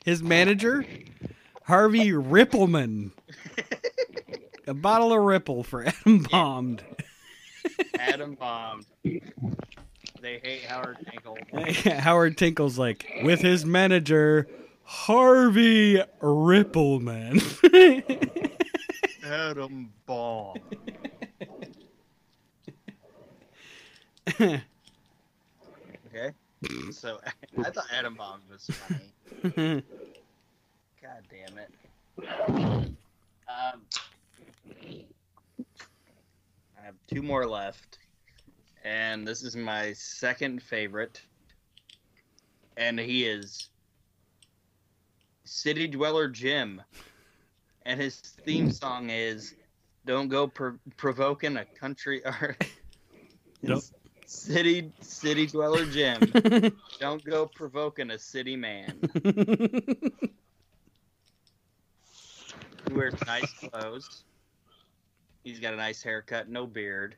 Harvey Rippleman. A bottle of Ripple for Adam Bombed. Adam Bombed. They hate Howard Tinkle. Howard Tinkle's like, with his manager... Harvey Rippleman. Adam Ball. Okay. So I thought Adam Bomb was funny. God damn it. I have two more left. and this is my second favorite, and he is City Dweller Jim, and his theme song is "Don't Go Provoking a Country Art." Nope. City Dweller Jim, don't go provoking a city man. He wears nice clothes. He's got a nice haircut, no beard.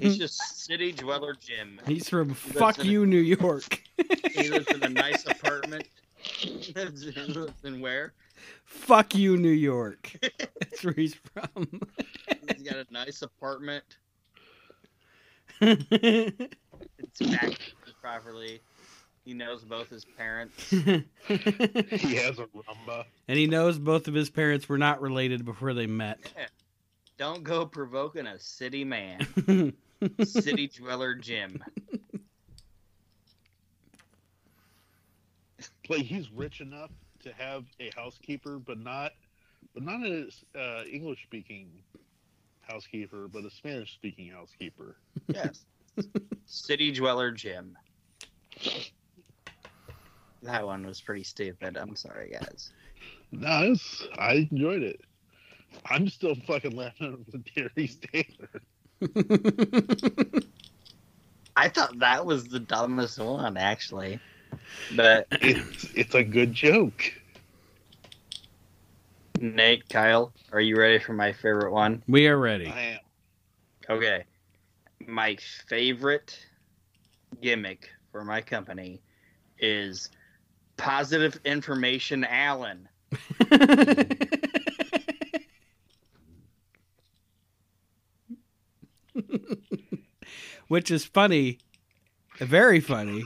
He's just City Dweller Jim. He's from fuck you, New York. He lives in a nice apartment. Lives in where? Fuck you, New York. That's where he's from. He's got a nice apartment. It's packed properly. He knows both his parents. He has a rumba. And he knows both of his parents were not related before they met. Yeah. Don't go provoking a city man. City Dweller Jim. Like, he's rich enough to have a housekeeper, but not an English-speaking housekeeper, but a Spanish-speaking housekeeper. Yes. City Dweller Jim. That one was pretty stupid. I'm sorry, guys. No, I enjoyed it. I'm still fucking laughing at the Terry Stater. I thought that was the dumbest one, actually. But it's a good joke. Nate, Kyle, are you ready for my favorite one? We are ready. I am. Okay. My favorite gimmick for my company is Positive Information Allen. Which is funny, very funny,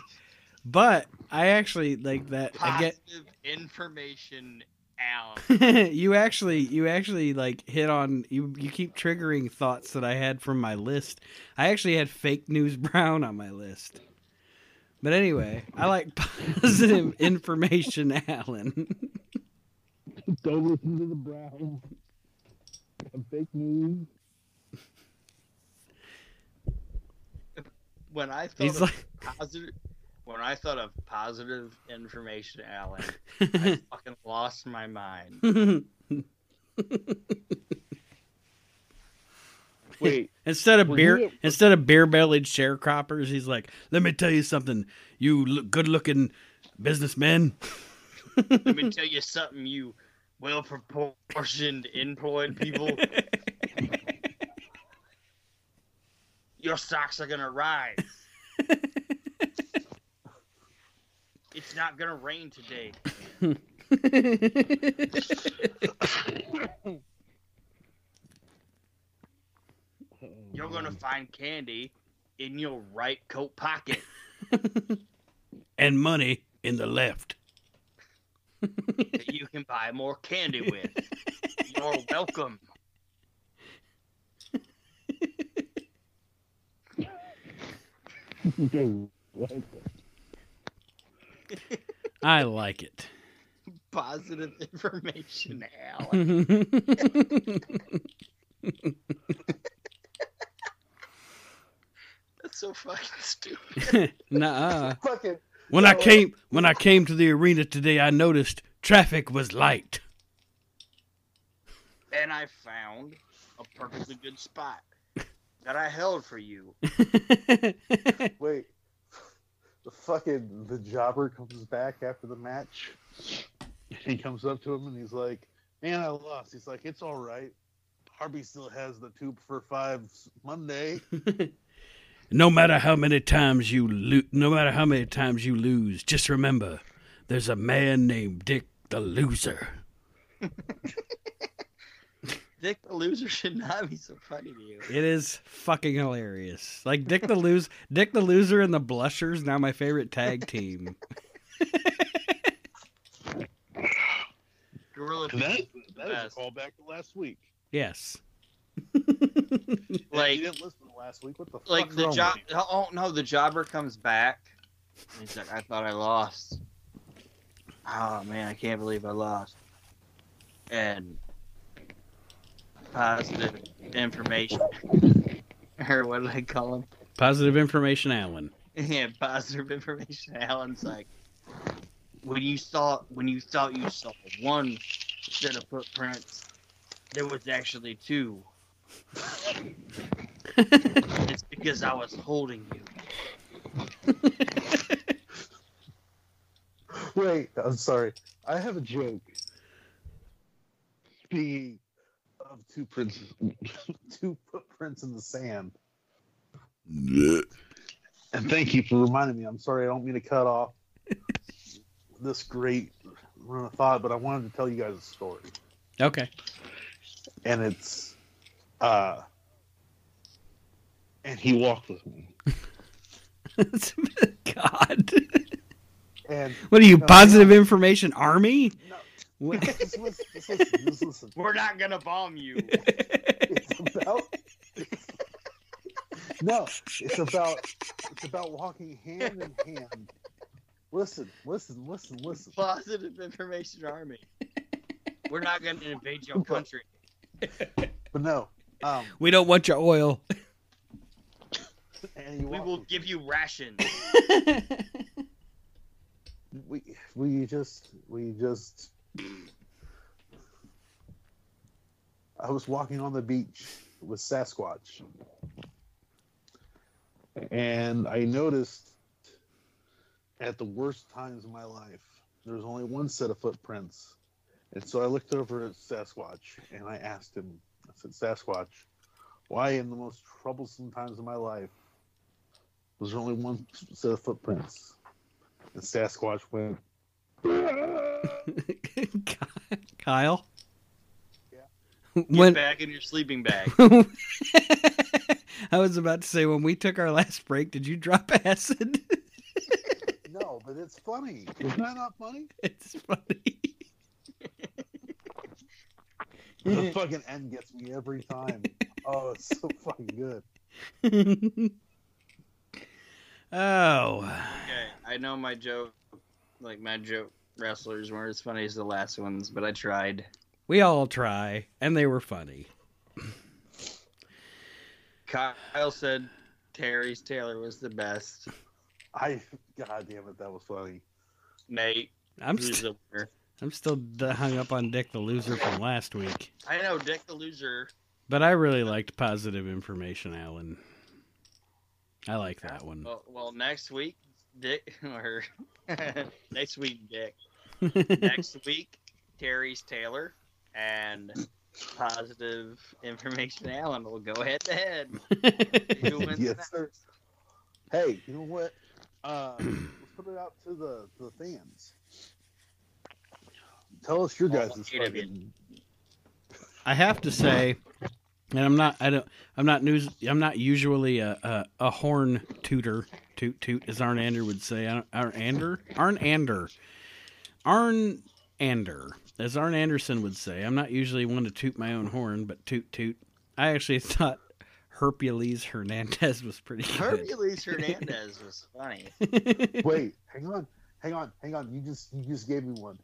but I actually like that. Positive Information Allen. you actually like hit on, you keep triggering thoughts that I had from my list. I actually had Fake News Brown on my list. But anyway, I like Positive Information Allen. Don't listen to the Brown. Fake news. When I thought of Positive Information Allen, I fucking lost my mind. Wait. Instead of beer-bellied sharecroppers, he's like, "Let me tell you something, you good-looking businessmen." Let me tell you something, you well-proportioned employed people. Your stocks are gonna rise. It's not gonna rain today. You're gonna find candy in your right coat pocket. And money in the left. That you can buy more candy with. You're welcome. I like it. Positive Information Allen. That's so fucking stupid. Nuh-uh. When I came to the arena today, I noticed traffic was light. And I found a perfectly good spot that I held for you. Wait. The jobber comes back after the match. He comes up to him and he's like, "Man, I lost." He's like, "It's all right. Harvey still has the 2 for $5 Monday." No matter how many times you lose, just remember, there's a man named Dick the Loser. Dick the Loser should not be so funny to you. It is fucking hilarious. Like, Dick the Loser and the Blushers, now my favorite tag team. Gorilla Biscuits is the best. That is a callback to last week. Yes. Like, you didn't listen to last week. What the fuck? Like, the jobber comes back. And he's like, "I thought I lost. Oh man, I can't believe I lost." And Positive Information, or what did I call him? Positive Information Allen. Yeah, Positive Information Allen's like, when you thought you saw one set of footprints, there was actually two. It's because I was holding you. Wait, I'm sorry. I have a joke. Speaking of two footprints in the sand. And thank you for reminding me. I'm sorry, I don't mean to cut off this great run of thought, but I wanted to tell you guys a story. Okay. And it's, and he walked with me. God. And, what are you, Positive Information Army? No, listen. We're not going to bomb you. It's about walking hand in hand. Listen. Positive Information Army. We're not going to invade your country. But no. We don't want your oil. And we will give you rations. We just. I was walking on the beach with Sasquatch, and I noticed at the worst times of my life, there's only one set of footprints, and so I looked over at Sasquatch and I asked him. I said, "Sasquatch, why in the most troublesome times of my life was there only one set of footprints?" And Sasquatch went. Kyle? Yeah. Get back in your sleeping bag. I was about to say, when we took our last break, did you drop acid? No, but it's funny. Isn't that not funny? It's funny. The fucking end gets me every time. Oh, it's so fucking good. Oh. Okay, I know my joke. Like, my joke wrestlers weren't as funny as the last ones, but I tried. We all try, and they were funny. Kyle said Terry's Taylor was the best. God damn it, that was funny. Nate, I'm still hung up on Dick the Loser from last week. I know, Dick the Loser. But I really liked Positive Information, Alan. I like that one. Well, next week, Dick. Next week, Terry's Taylor and Positive Information Allen will go head to head. Who wins? Yes, sir. Hey, you know what? Let's put it out to the fans. Tell us your guys' fucking... I have to say, and I'm not usually a horn tooter. Toot, as Arn Ander would say. As Arn Anderson would say. I'm not usually one to toot my own horn, but toot. I actually thought Hercules Hernandez was pretty good. Hercules Hernandez was funny. Wait, hang on. You just gave me one.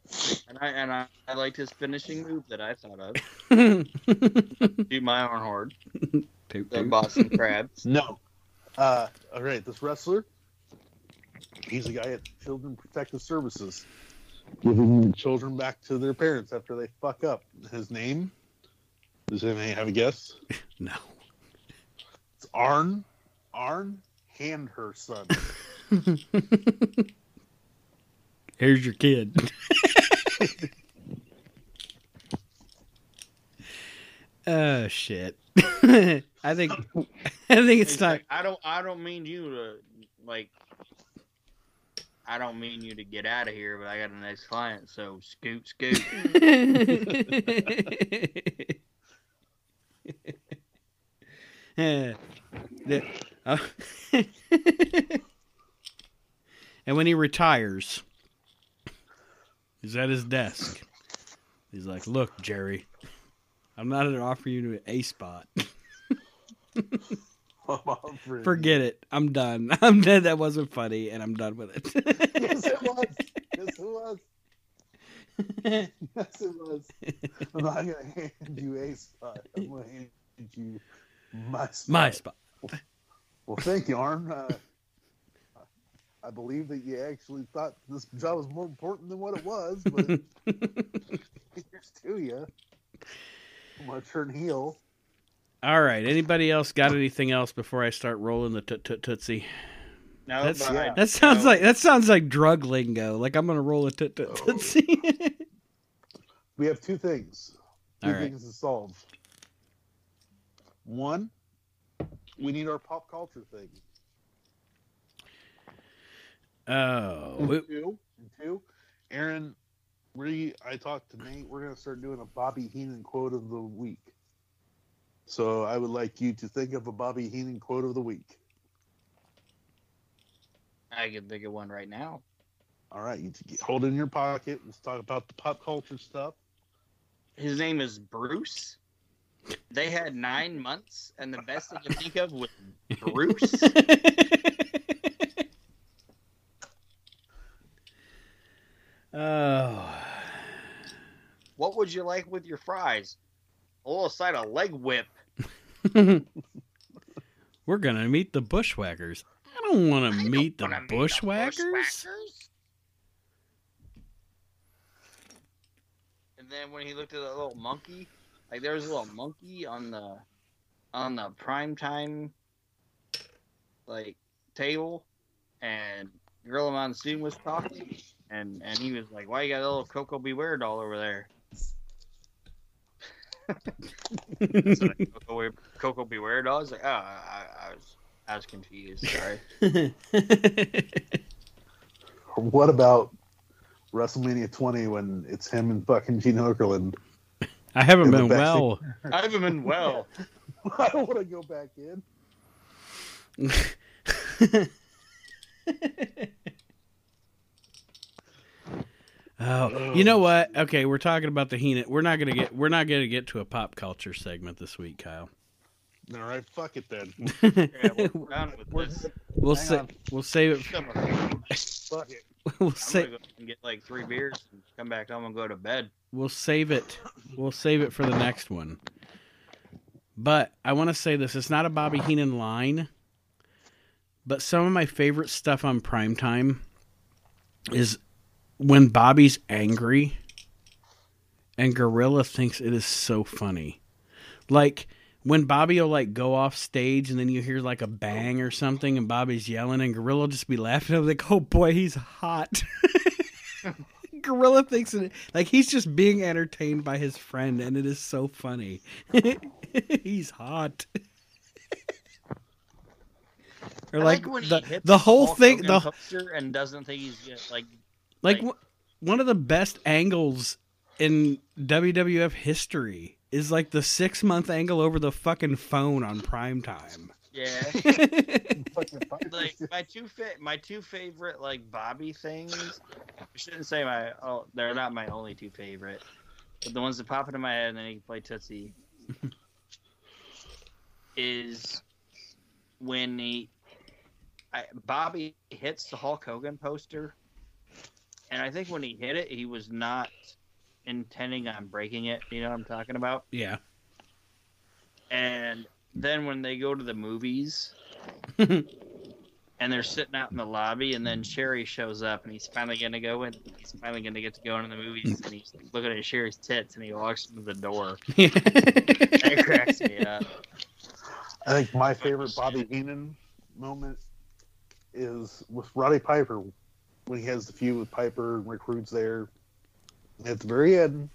And I liked his finishing move that I thought of. Toot my own horn. Toot. The Boston Crabs. No. All right, this wrestler, he's a guy at Children Protective Services, giving children back to their parents after they fuck up. His name? Does anybody have a guess? No. It's Arn and her son. Here's your kid. Oh, shit. I think it's time. Like, I don't mean you to get out of here, but I got a next client, so scoot. And when he retires, he's at his desk. He's like, "Look, Jerry, I'm not going to offer you a spot." Forget it. I'm done. I'm dead. That wasn't funny, and I'm done with it. Yes, it was. I'm not going to hand you a spot. I'm going to hand you my spot. Well, thank you, Arn. I believe that you actually thought this job was more important than what it was, but here's to you. I'm going to turn heel. All right. Anybody else got anything else before I start rolling the tootsie? No, that sounds like drug lingo. Like I'm going to roll a tootsie. We have two things. Two things to solve. One, we need our pop culture thing. Oh. And two, Aaron, I talked to Nate. We're going to start doing a Bobby Heenan quote of the week. So I would like you to think of a Bobby Heenan quote of the week. I can think of one right now. All right. You hold it in your pocket. Let's talk about the pop culture stuff. His name is Bruce. They had 9 months, and the best I can think of was Bruce. Oh. What would you like with your fries? A little side of leg whip. We're going to meet the Bushwhackers. I don't want to meet the Bushwhackers. And then when he looked at the little monkey, like there was a little monkey on the primetime like table, and Gorilla Monsoon was talking. And he was like, "Why you got a little Coco Beware doll over there?" So like, Coco Beware doll. I was like, "Oh, I was confused. Sorry." What about WrestleMania 20 when it's him and fucking Gene Okerlund? I haven't been well. I don't want to go back in. Oh, you know what? Okay, we're talking about the Heenan. We're not gonna get to a pop culture segment this week, Kyle. All right, fuck it then. Yeah, we're done with this. We'll save it. Fuck it. I'm gonna go and get like 3 beers and come back home and go to bed. We'll save it for the next one. But I want to say this: it's not a Bobby Heenan line, but some of my favorite stuff on primetime is when Bobby's angry and Gorilla thinks it is so funny. Like when Bobby will like go off stage and then you hear like a bang or something and Bobby's yelling and Gorilla will just be laughing. I'm like, oh boy, he's hot. Gorilla thinks it, like he's just being entertained by his friend and it is so funny. He's hot. Or like when the whole thing, and doesn't think he's just like. Like, one of the best angles in WWF history is, like, the 6-month angle over the fucking phone on primetime. Yeah. Like, my two favorite, like, Bobby things, I shouldn't say they're not my only two favorite, but the ones that pop into my head and then you can play Tootsie, is when Bobby hits the Hulk Hogan poster. And I think when he hit it, he was not intending on breaking it. You know what I'm talking about? Yeah. And then when they go to the movies, and they're sitting out in the lobby, and then Sherry shows up, and he's finally going to get to go into the movies, and he's looking at Sherry's tits, and he walks into the door. That cracks me up. I think my favorite Bobby Heenan moment is with Roddy Piper, when he has the feud with Piper and Rick Rude's there. At the very end,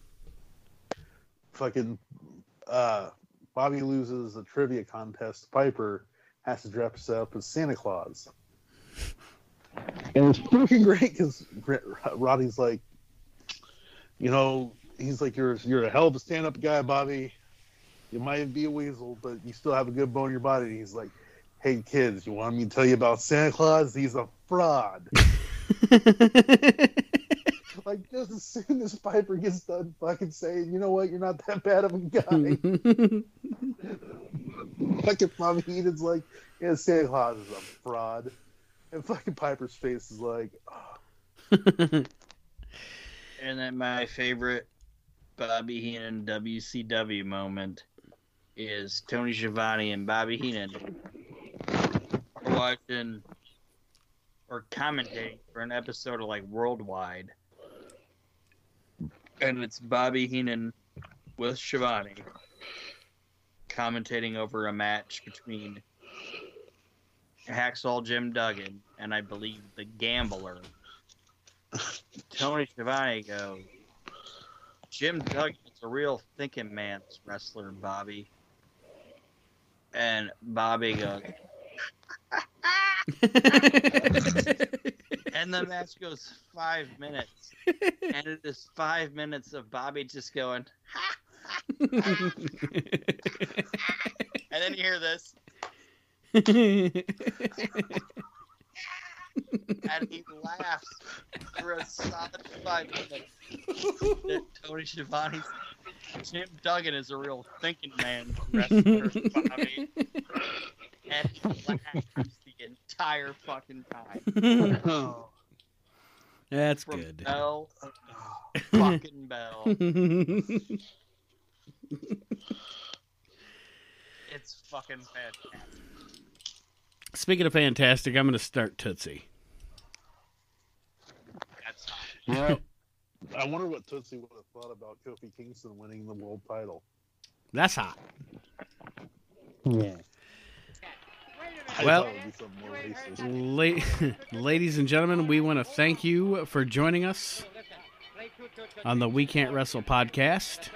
fucking Bobby loses a trivia contest. Piper has to dress up as Santa Claus. And it's fucking great because Roddy's like, you know, he's like, you're a hell of a stand-up guy, Bobby. You might be a weasel, but you still have a good bone in your body. And he's like, hey, kids, you want me to tell you about Santa Claus? He's a fraud. Like just as soon as Piper gets done fucking saying, you know what, you're not that bad of a guy. Fucking Bobby Heenan's like, yeah, Santa Claus is a fraud. And fucking Piper's face is like, oh. And then my favorite Bobby Heenan WCW moment is Tony Schiavone and Bobby Heenan watching or commentating for an episode of like Worldwide, and it's Bobby Heenan with Schiavone commentating over a match between Hacksaw Jim Duggan and I believe the Gambler. Tony Schiavone goes, Jim Duggan's a real thinking man's wrestler, Bobby. And Bobby goes, and the match goes 5 minutes, and it is 5 minutes of Bobby just going, and then you hear this, and he laughs for a solid 5 minutes. That Tony Schiavone's Jim Duggan is a real thinking man wrestler, Bobby, and he laughs the entire fucking time. Oh. That's from good. Bell, fucking Bell. It's fucking fantastic. Speaking of fantastic, I'm going to start Tootsie. That's hot. Well, I wonder what Tootsie would have thought about Kofi Kingston winning the world title. That's hot. Yeah. Well, ladies and gentlemen, we want to thank you for joining us on the We Can't Wrestle podcast.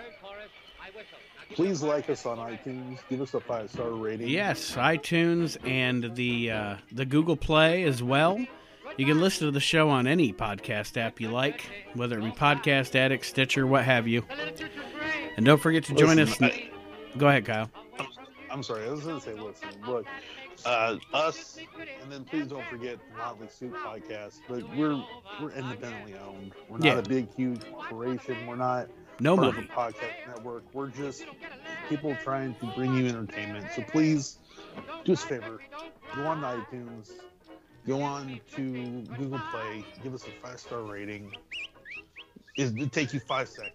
Please like us on iTunes. Give us a 5-star rating. Yes, iTunes and the Google Play as well. You can listen to the show on any podcast app you like, whether it be Podcast Addict, Stitcher, what have you. And don't forget to join us. Go ahead, Kyle. I'm sorry, I was going to say listen. Look, us, and then please don't forget the Motley Crue podcast. But we're independently owned. We're not a big, huge corporation. We're not part of a podcast network. We're just people trying to bring you entertainment. So please, do us a favor. Go on iTunes. Go on to Google Play. Give us a 5-star rating. It'll take you 5 seconds.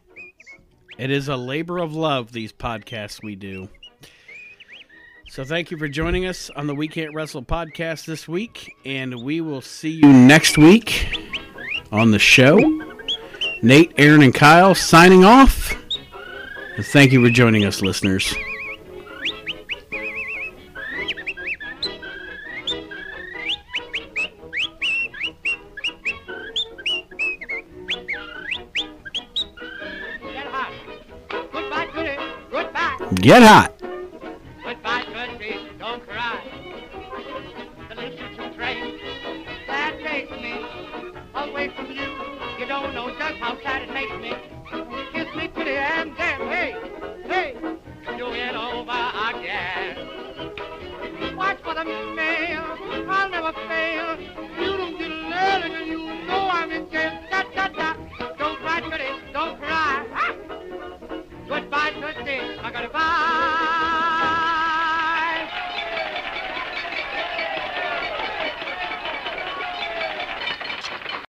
It is a labor of love, these podcasts we do. So thank you for joining us on the We Can't Wrestle podcast this week, and we will see you next week on the show. Nate, Aaron, and Kyle signing off. And thank you for joining us, listeners. Get hot. Goodbye, goodie. Goodbye. Get hot.